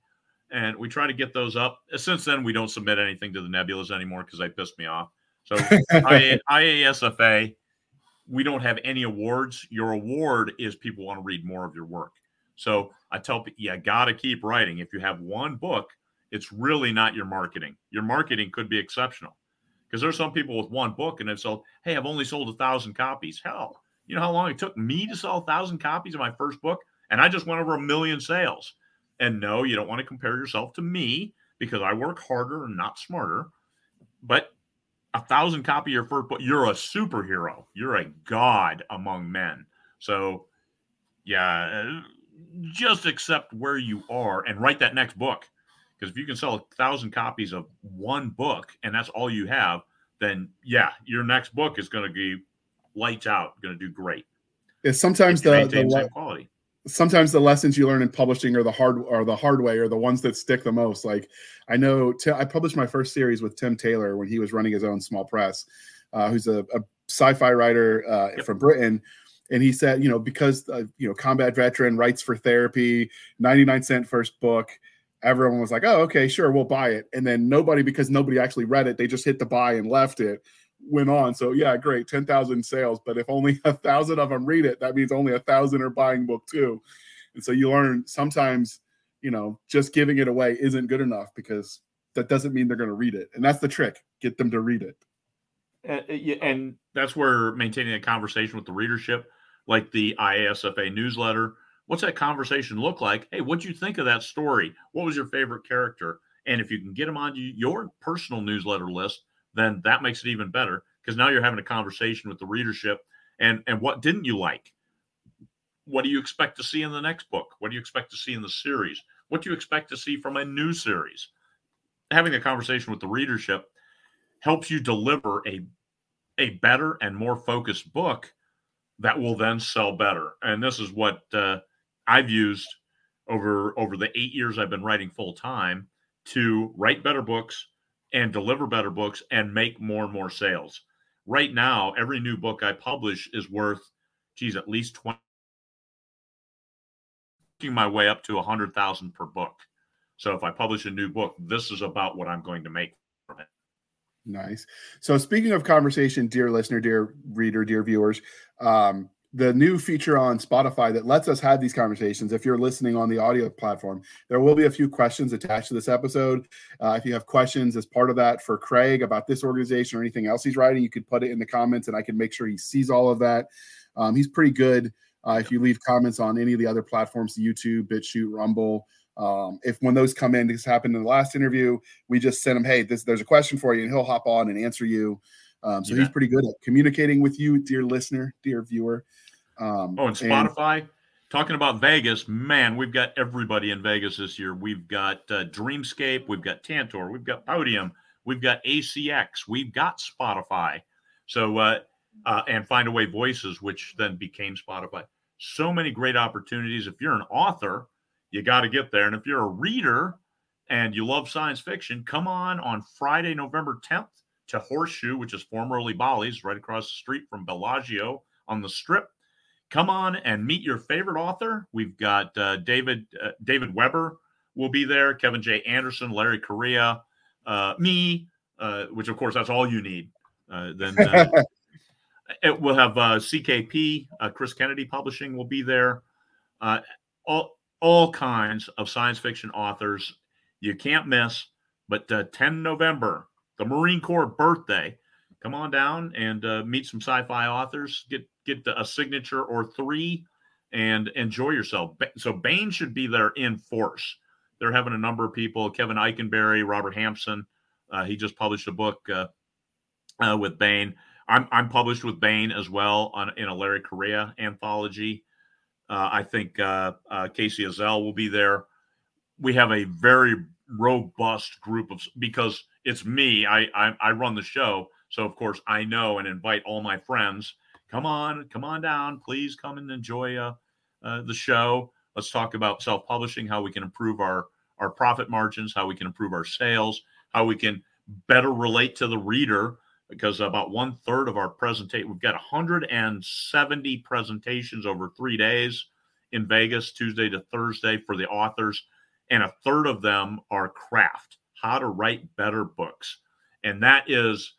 and we try to get those up. Since then, we don't submit anything to the Nebulas anymore because they pissed me off. So I A S F A. We don't have any awards. Your award is people want to read more of your work. So I tell people, you got to keep writing. If you have one book, it's really not your marketing. Your marketing could be exceptional, because there's some people with one book and they've sold, hey, I've only sold a thousand copies. Hell, you know how long it took me to sell a thousand copies of my first book? And I just went over a million sales. And no, you don't want to compare yourself to me, because I work harder and not smarter. But A thousand copy of your first book, you're a superhero. You're a god among men. So, yeah, just accept where you are and write that next book. Because if you can sell a thousand copies of one book and that's all you have, then, yeah, your next book is going to be lights out, going to do great. Yeah, sometimes the, the le- quality. Sometimes the lessons you learn in publishing are the hard or the hard way, or the ones that stick the most. Like I know t- I published my first series with Tim Taylor when he was running his own small press. uh, who's a, a sci-fi writer uh, yep. from Britain. And he said, you know, because, uh, you know, combat veteran, writes for therapy, ninety-nine cent first book. Everyone was like, oh, okay, sure, we'll buy it. And then nobody, because nobody actually read it, they just hit the buy and left it, went on. So yeah, great, ten thousand sales. But if only a thousand of them read it, that means only a thousand are buying book two. And so you learn sometimes, you know, just giving it away isn't good enough, because that doesn't mean they're going to read it. And that's the trick. Get them to read it. And, and that's where maintaining a conversation with the readership, like the I A S F A newsletter. What's that conversation look like? Hey, what'd you think of that story? What was your favorite character? And if you can get them on your personal newsletter list, then that makes it even better, because now you're having a conversation with the readership. And, and what didn't you like? What do you expect to see in the next book? What do you expect to see in the series? What do you expect to see from a new series? Having a conversation with the readership helps you deliver a, a better and more focused book that will then sell better. And this is what uh, I've used over, over the eight years I've been writing full time to write better books and deliver better books and make more and more sales. Right now, every new book I publish is worth, geez, at least twenty, my way up to one hundred thousand per book. So if I publish a new book, this is about what I'm going to make from it. Nice. So speaking of conversation, dear listener, dear reader, dear viewers, um, the new feature on Spotify that lets us have these conversations, if you're listening on the audio platform, there will be a few questions attached to this episode. Uh, if you have questions as part of that for Craig about this organization or anything else he's writing, you could put it in the comments and I can make sure he sees all of that. Um, he's pretty good. Uh, if you leave comments on any of the other platforms, YouTube, BitChute, Rumble, Um, if when those come in, this happened in the last interview, we just send him, hey, this, there's a question for you, and he'll hop on and answer you. Um, so yeah. He's pretty good at communicating with you, dear listener, dear viewer. Um, oh, and Spotify, and, talking about Vegas, man, we've got everybody in Vegas this year. We've got uh, Dreamscape, we've got Tantor, we've got Podium, we've got A C X, we've got Spotify. So, uh, uh, and Find Away Voices, which then became Spotify. So many great opportunities. If you're an author, you got to get there. And if you're a reader and you love science fiction, come on on Friday, November tenth to Horseshoe, which is formerly Bolly's, right across the street from Bellagio on the Strip. Come on and meet your favorite author. We've got uh, David uh, David Weber will be there, Kevin J. Anderson, Larry Correa, uh, me, uh, which, of course, that's all you need. Uh, then uh, it will have uh, C K P, uh, Chris Kennedy Publishing will be there. Uh, all all kinds of science fiction authors you can't miss, but uh, the tenth of November, the Marine Corps birthday, come on down and uh, meet some sci-fi authors, get, get a signature or three and enjoy yourself. So Bain should be there in force. They're having a number of people, Kevin Eikenberry, Robert Hampson. Uh, he just published a book uh, uh, with Bain. I'm, I'm published with Bain as well on, in a Larry Correa anthology. Uh, I think uh, uh, Casey Azell will be there. We have a very robust group of, because it's me. I, I I run the show, so of course I know and invite all my friends. Come on, come on down, please come and enjoy uh, uh, the show. Let's talk about self-publishing, how we can improve our our profit margins, how we can improve our sales, how we can better relate to the reader. Because about one third of our presentation, we've got one hundred seventy presentations over three days in Vegas, Tuesday to Thursday for the authors. And a third of them are craft, how to write better books. And that is,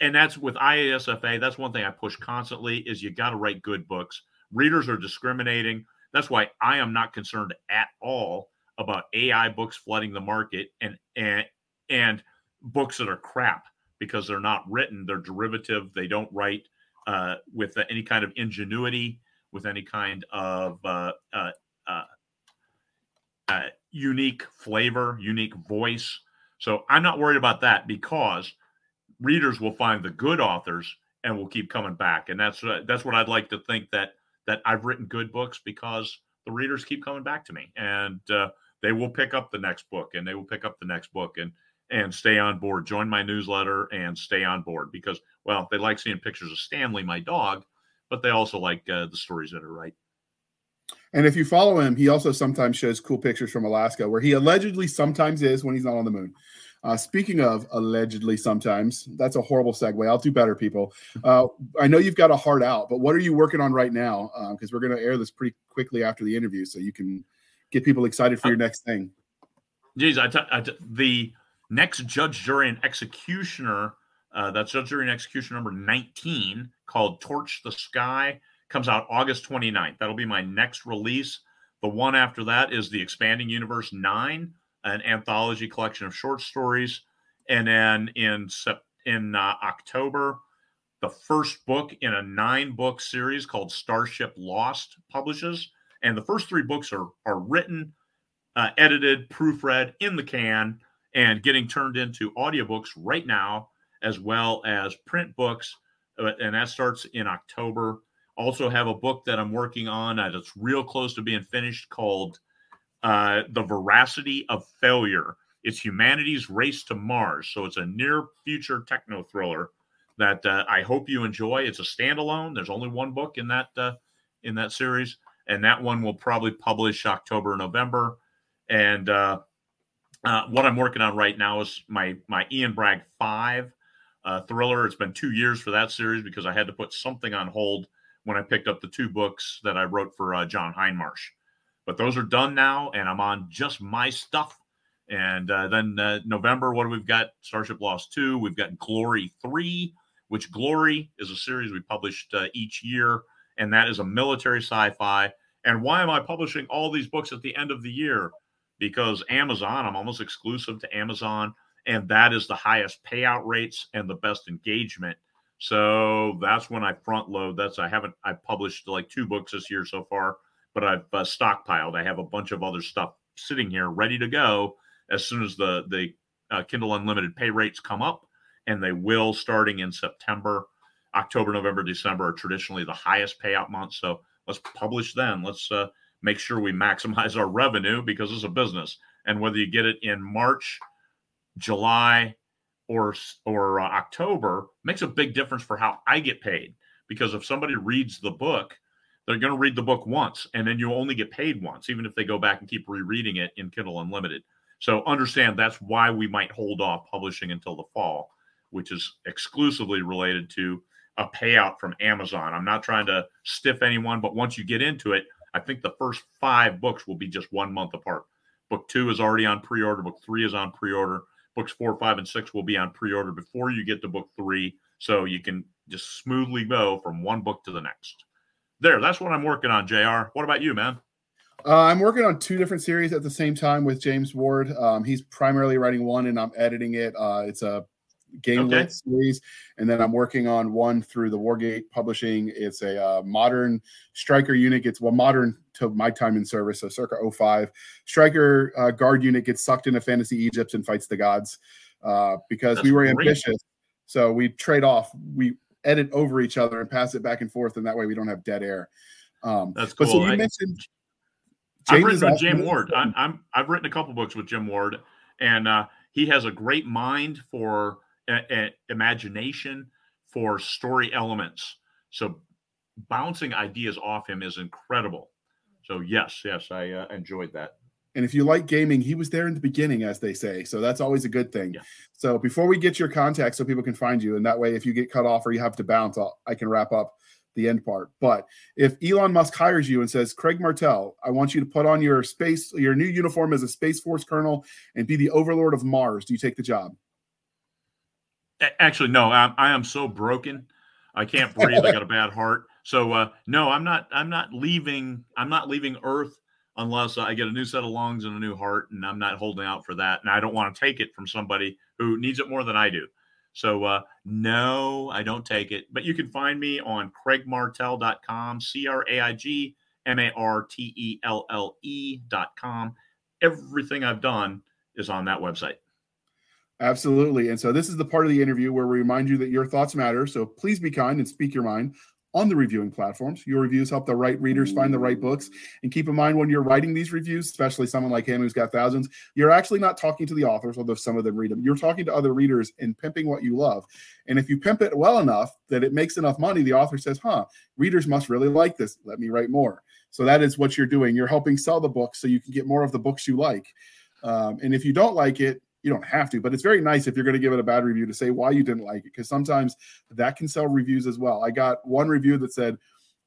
and that's with I A S F A. That's one thing I push constantly is you got to write good books. Readers are discriminating. That's why I am not concerned at all about A I books flooding the market and, and, and books that are crap. Because they're not written, they're derivative. They don't write uh, with any kind of ingenuity, with any kind of uh, uh, uh, uh, unique flavor, unique voice. So I'm not worried about that because readers will find the good authors and will keep coming back. And that's uh, that's what I'd like to think that that I've written good books because the readers keep coming back to me, and uh, they will pick up the next book, and they will pick up the next book, and. And stay on board, join my newsletter and stay on board because, well, they like seeing pictures of Stanley, my dog, but they also like uh, the stories that are right. And if you follow him, he also sometimes shows cool pictures from Alaska where he allegedly sometimes is when he's not on the moon. Uh, speaking of allegedly sometimes, that's a horrible segue. I'll do better, people. Uh, I know you've got a heart out, but what are you working on right now? Because um, we're going to air this pretty quickly after the interview, so you can get people excited for your next thing. Geez, I, t- I t- the next Judge, Jury, and Executioner, uh, that's Judge, Jury, and Executioner number nineteen, called Torch the Sky, comes out August twenty-ninth. That'll be my next release. The one after that is the Expanding Universe nine, an anthology collection of short stories. And then in in uh, October, the first book in a nine-book series called Starship Lost publishes. And the first three books are, are written, uh, edited, proofread, in the can, and getting turned into audiobooks right now, as well as print books. And that starts in October. Also have a book that I'm working on that's real close to being finished called uh, The Veracity of Failure. It's humanity's race to Mars. So it's a near future techno thriller that uh, I hope you enjoy. It's a standalone. There's only one book in that uh, in that series. And that one will probably publish October, November. And uh, uh, what I'm working on right now is my, my Ian Bragg five uh, thriller. It's been two years for that series because I had to put something on hold when I picked up the two books that I wrote for uh, John Hindmarsh. But those are done now, and I'm on just my stuff. And uh, then uh, November, what do we've got? Starship Lost two. We've got Glory three, which Glory is a series we published uh, each year, and that is a military sci-fi. And why am I publishing all these books at the end of the year? Because Amazon, I'm almost exclusive to Amazon, and that is the highest payout rates and the best engagement. So that's when I front load. That's I haven't I published like two books this year so far, but I've uh, stockpiled. I have a bunch of other stuff sitting here ready to go as soon as the the uh, Kindle Unlimited pay rates come up, and they will starting in September. October, November, December are traditionally the highest payout months. So let's publish then. Let's uh, make sure we maximize our revenue because it's a business. And whether you get it in March, July, or or uh, October makes a big difference for how I get paid. Because if somebody reads the book, they're going to read the book once, and then you only get paid once, even if they go back and keep rereading it in Kindle Unlimited. So understand that's why we might hold off publishing until the fall, which is exclusively related to a payout from Amazon. I'm not trying to stiff anyone, but once you get into it, I think the first five books will be just one month apart. Book two is already on pre-order. Book three is on pre-order. Books four, five, and six will be on pre-order before you get to book three, so you can just smoothly go from one book to the next. There, that's what I'm working on, J R. What about you, man? Uh, I'm working on two different series at the same time with James Ward. Um, he's primarily writing one, and I'm editing it. Uh, it's a game-lit okay. series, and then I'm working on one through the Wargate Publishing. It's a uh, modern striker unit. It's well, modern to my time in service, so circa oh five. Striker uh, guard unit gets sucked into fantasy Egypt and fights the gods uh, because That's we were great. ambitious. So we trade off. We edit over each other and pass it back and forth, and that way we don't have dead air. Um, That's cool. But so you I, mentioned James I've written with James Ward. I'm, I'm, I've written a couple books with Jim Ward, and uh, he has a great mind for – imagination for story elements. So bouncing ideas off him is incredible. So yes, yes, I uh, enjoyed that. And if you like gaming, he was there in the beginning, as they say. So that's always a good thing. Yeah. So before we get your contact so people can find you, and that way if you get cut off or you have to bounce, I'll, I can wrap up the end part. But if Elon Musk hires you and says, Craig Martell, I want you to put on your space, your new uniform as a Space Force colonel and be the overlord of Mars, do you take the job? Actually, no, I'm, I am so broken. I can't breathe. I got a bad heart. So uh, no, I'm not, I'm not leaving. I'm not leaving Earth unless I get a new set of lungs and a new heart, and I'm not holding out for that. And I don't want to take it from somebody who needs it more than I do. So uh, no, I don't take it, but you can find me on craig martell dot com, C R A I G M A R T E L L E dot com. Everything I've done is on that website. Absolutely. And so this is the part of the interview where we remind you that your thoughts matter. So please be kind and speak your mind on the reviewing platforms. Your reviews help the right readers find the right books. And keep in mind when you're writing these reviews, especially someone like him who's got thousands, you're actually not talking to the authors, although some of them read them. You're talking to other readers and pimping what you love. And if you pimp it well enough that it makes enough money, the author says, huh, readers must really like this. Let me write more. So that is what you're doing. You're helping sell the book so you can get more of the books you like. Um, and if you don't like it, you don't have to, but it's very nice if you're going to give it a bad review to say why you didn't like it, because sometimes that can sell reviews as well. I got one review that said,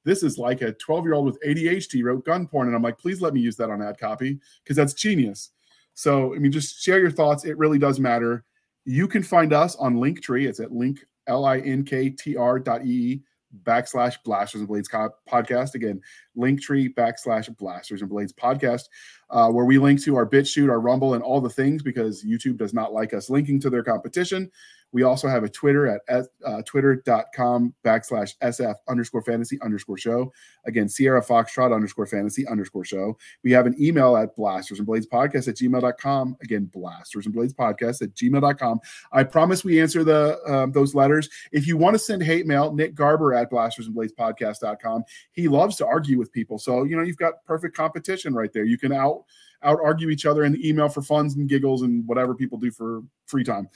this is like a twelve-year-old with A D H D wrote gun porn. And I'm like, please let me use that on ad copy, because that's genius. So, I mean, just share your thoughts. It really does matter. You can find us on Linktree. It's at link, L-I-N-K-T-R dot E backslash Blasters and Blades podcast. Again, Linktree backslash Blasters and Blades podcast, uh, where we link to our BitChute, our Rumble, and all the things, because YouTube does not like us linking to their competition. We also have a Twitter at uh, twitter.com backslash SF underscore fantasy underscore show. Again, Sierra Foxtrot underscore fantasy underscore show. We have an email at blastersandbladespodcast at gmail.com. Again, blastersandbladespodcast at gmail.com. I promise we answer the um, those letters. If you want to send hate mail, Nick Garber at blastersandbladespodcast dot com. He loves to argue with people. So, you know, you've got perfect competition right there. You can out, out argue each other in the email for funs and giggles and whatever people do for free time.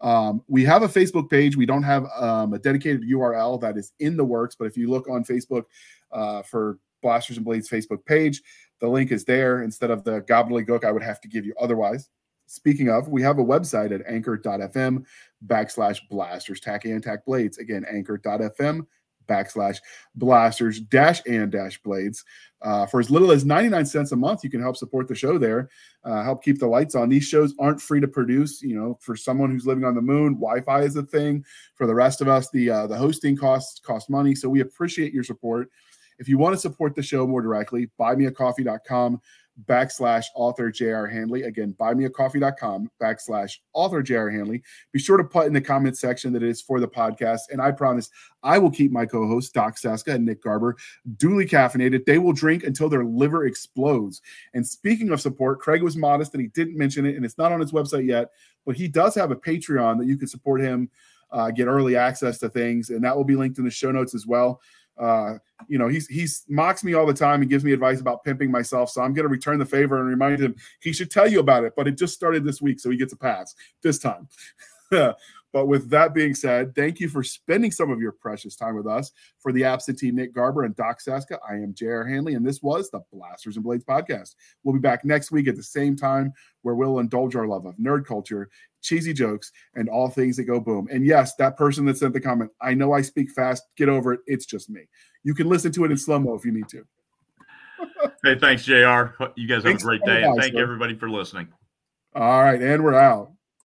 Um, we have a Facebook page. We don't have um, a dedicated U R L that is in the works, but if you look on Facebook uh, for Blasters and Blades Facebook page, the link is there instead of the gobbledygook I would have to give you otherwise. Speaking of, we have a website at anchor.fm backslash blasters, tack and tack blades. Again, anchor.fm backslash blasters dash and dash blades. Uh, for as little as ninety-nine cents a month, you can help support the show there, uh, help keep the lights on. These shows aren't free to produce. You know, for someone who's living on the moon, Wi-Fi is a thing. For the rest of us, the uh, the hosting costs cost money. So we appreciate your support. If you want to support the show more directly, buy me a coffee dot com backslash author J R Handley. Again, buy me a coffee dot com backslash author J R Handley. Be sure to put in the comment section that it is for the podcast. And I promise I will keep my co-hosts, Doc Saska and Nick Garber, duly caffeinated. They will drink until their liver explodes. And speaking of support, Craig was modest and he didn't mention it, and it's not on his website yet, but he does have a Patreon that you can support him, uh, get early access to things. And that will be linked in the show notes as well. Uh, you know, he's, he's mocks me all the time and gives me advice about pimping myself. So I'm going to return the favor and remind him he should tell you about it, but it just started this week. So he gets a pass this time. But with that being said, thank you for spending some of your precious time with us. For the absentee Nick Garber and Doc Saska, I am J R Handley, and this was the Blasters and Blades podcast. We'll be back next week at the same time, where we'll indulge our love of nerd culture, cheesy jokes, and all things that go boom. And yes, that person that sent the comment, I know I speak fast. Get over it. It's just me. You can listen to it in slow-mo if you need to. Hey, thanks, J R. You guys have thanks a great day. Guys, and thank man. everybody for listening. All right, and we're out.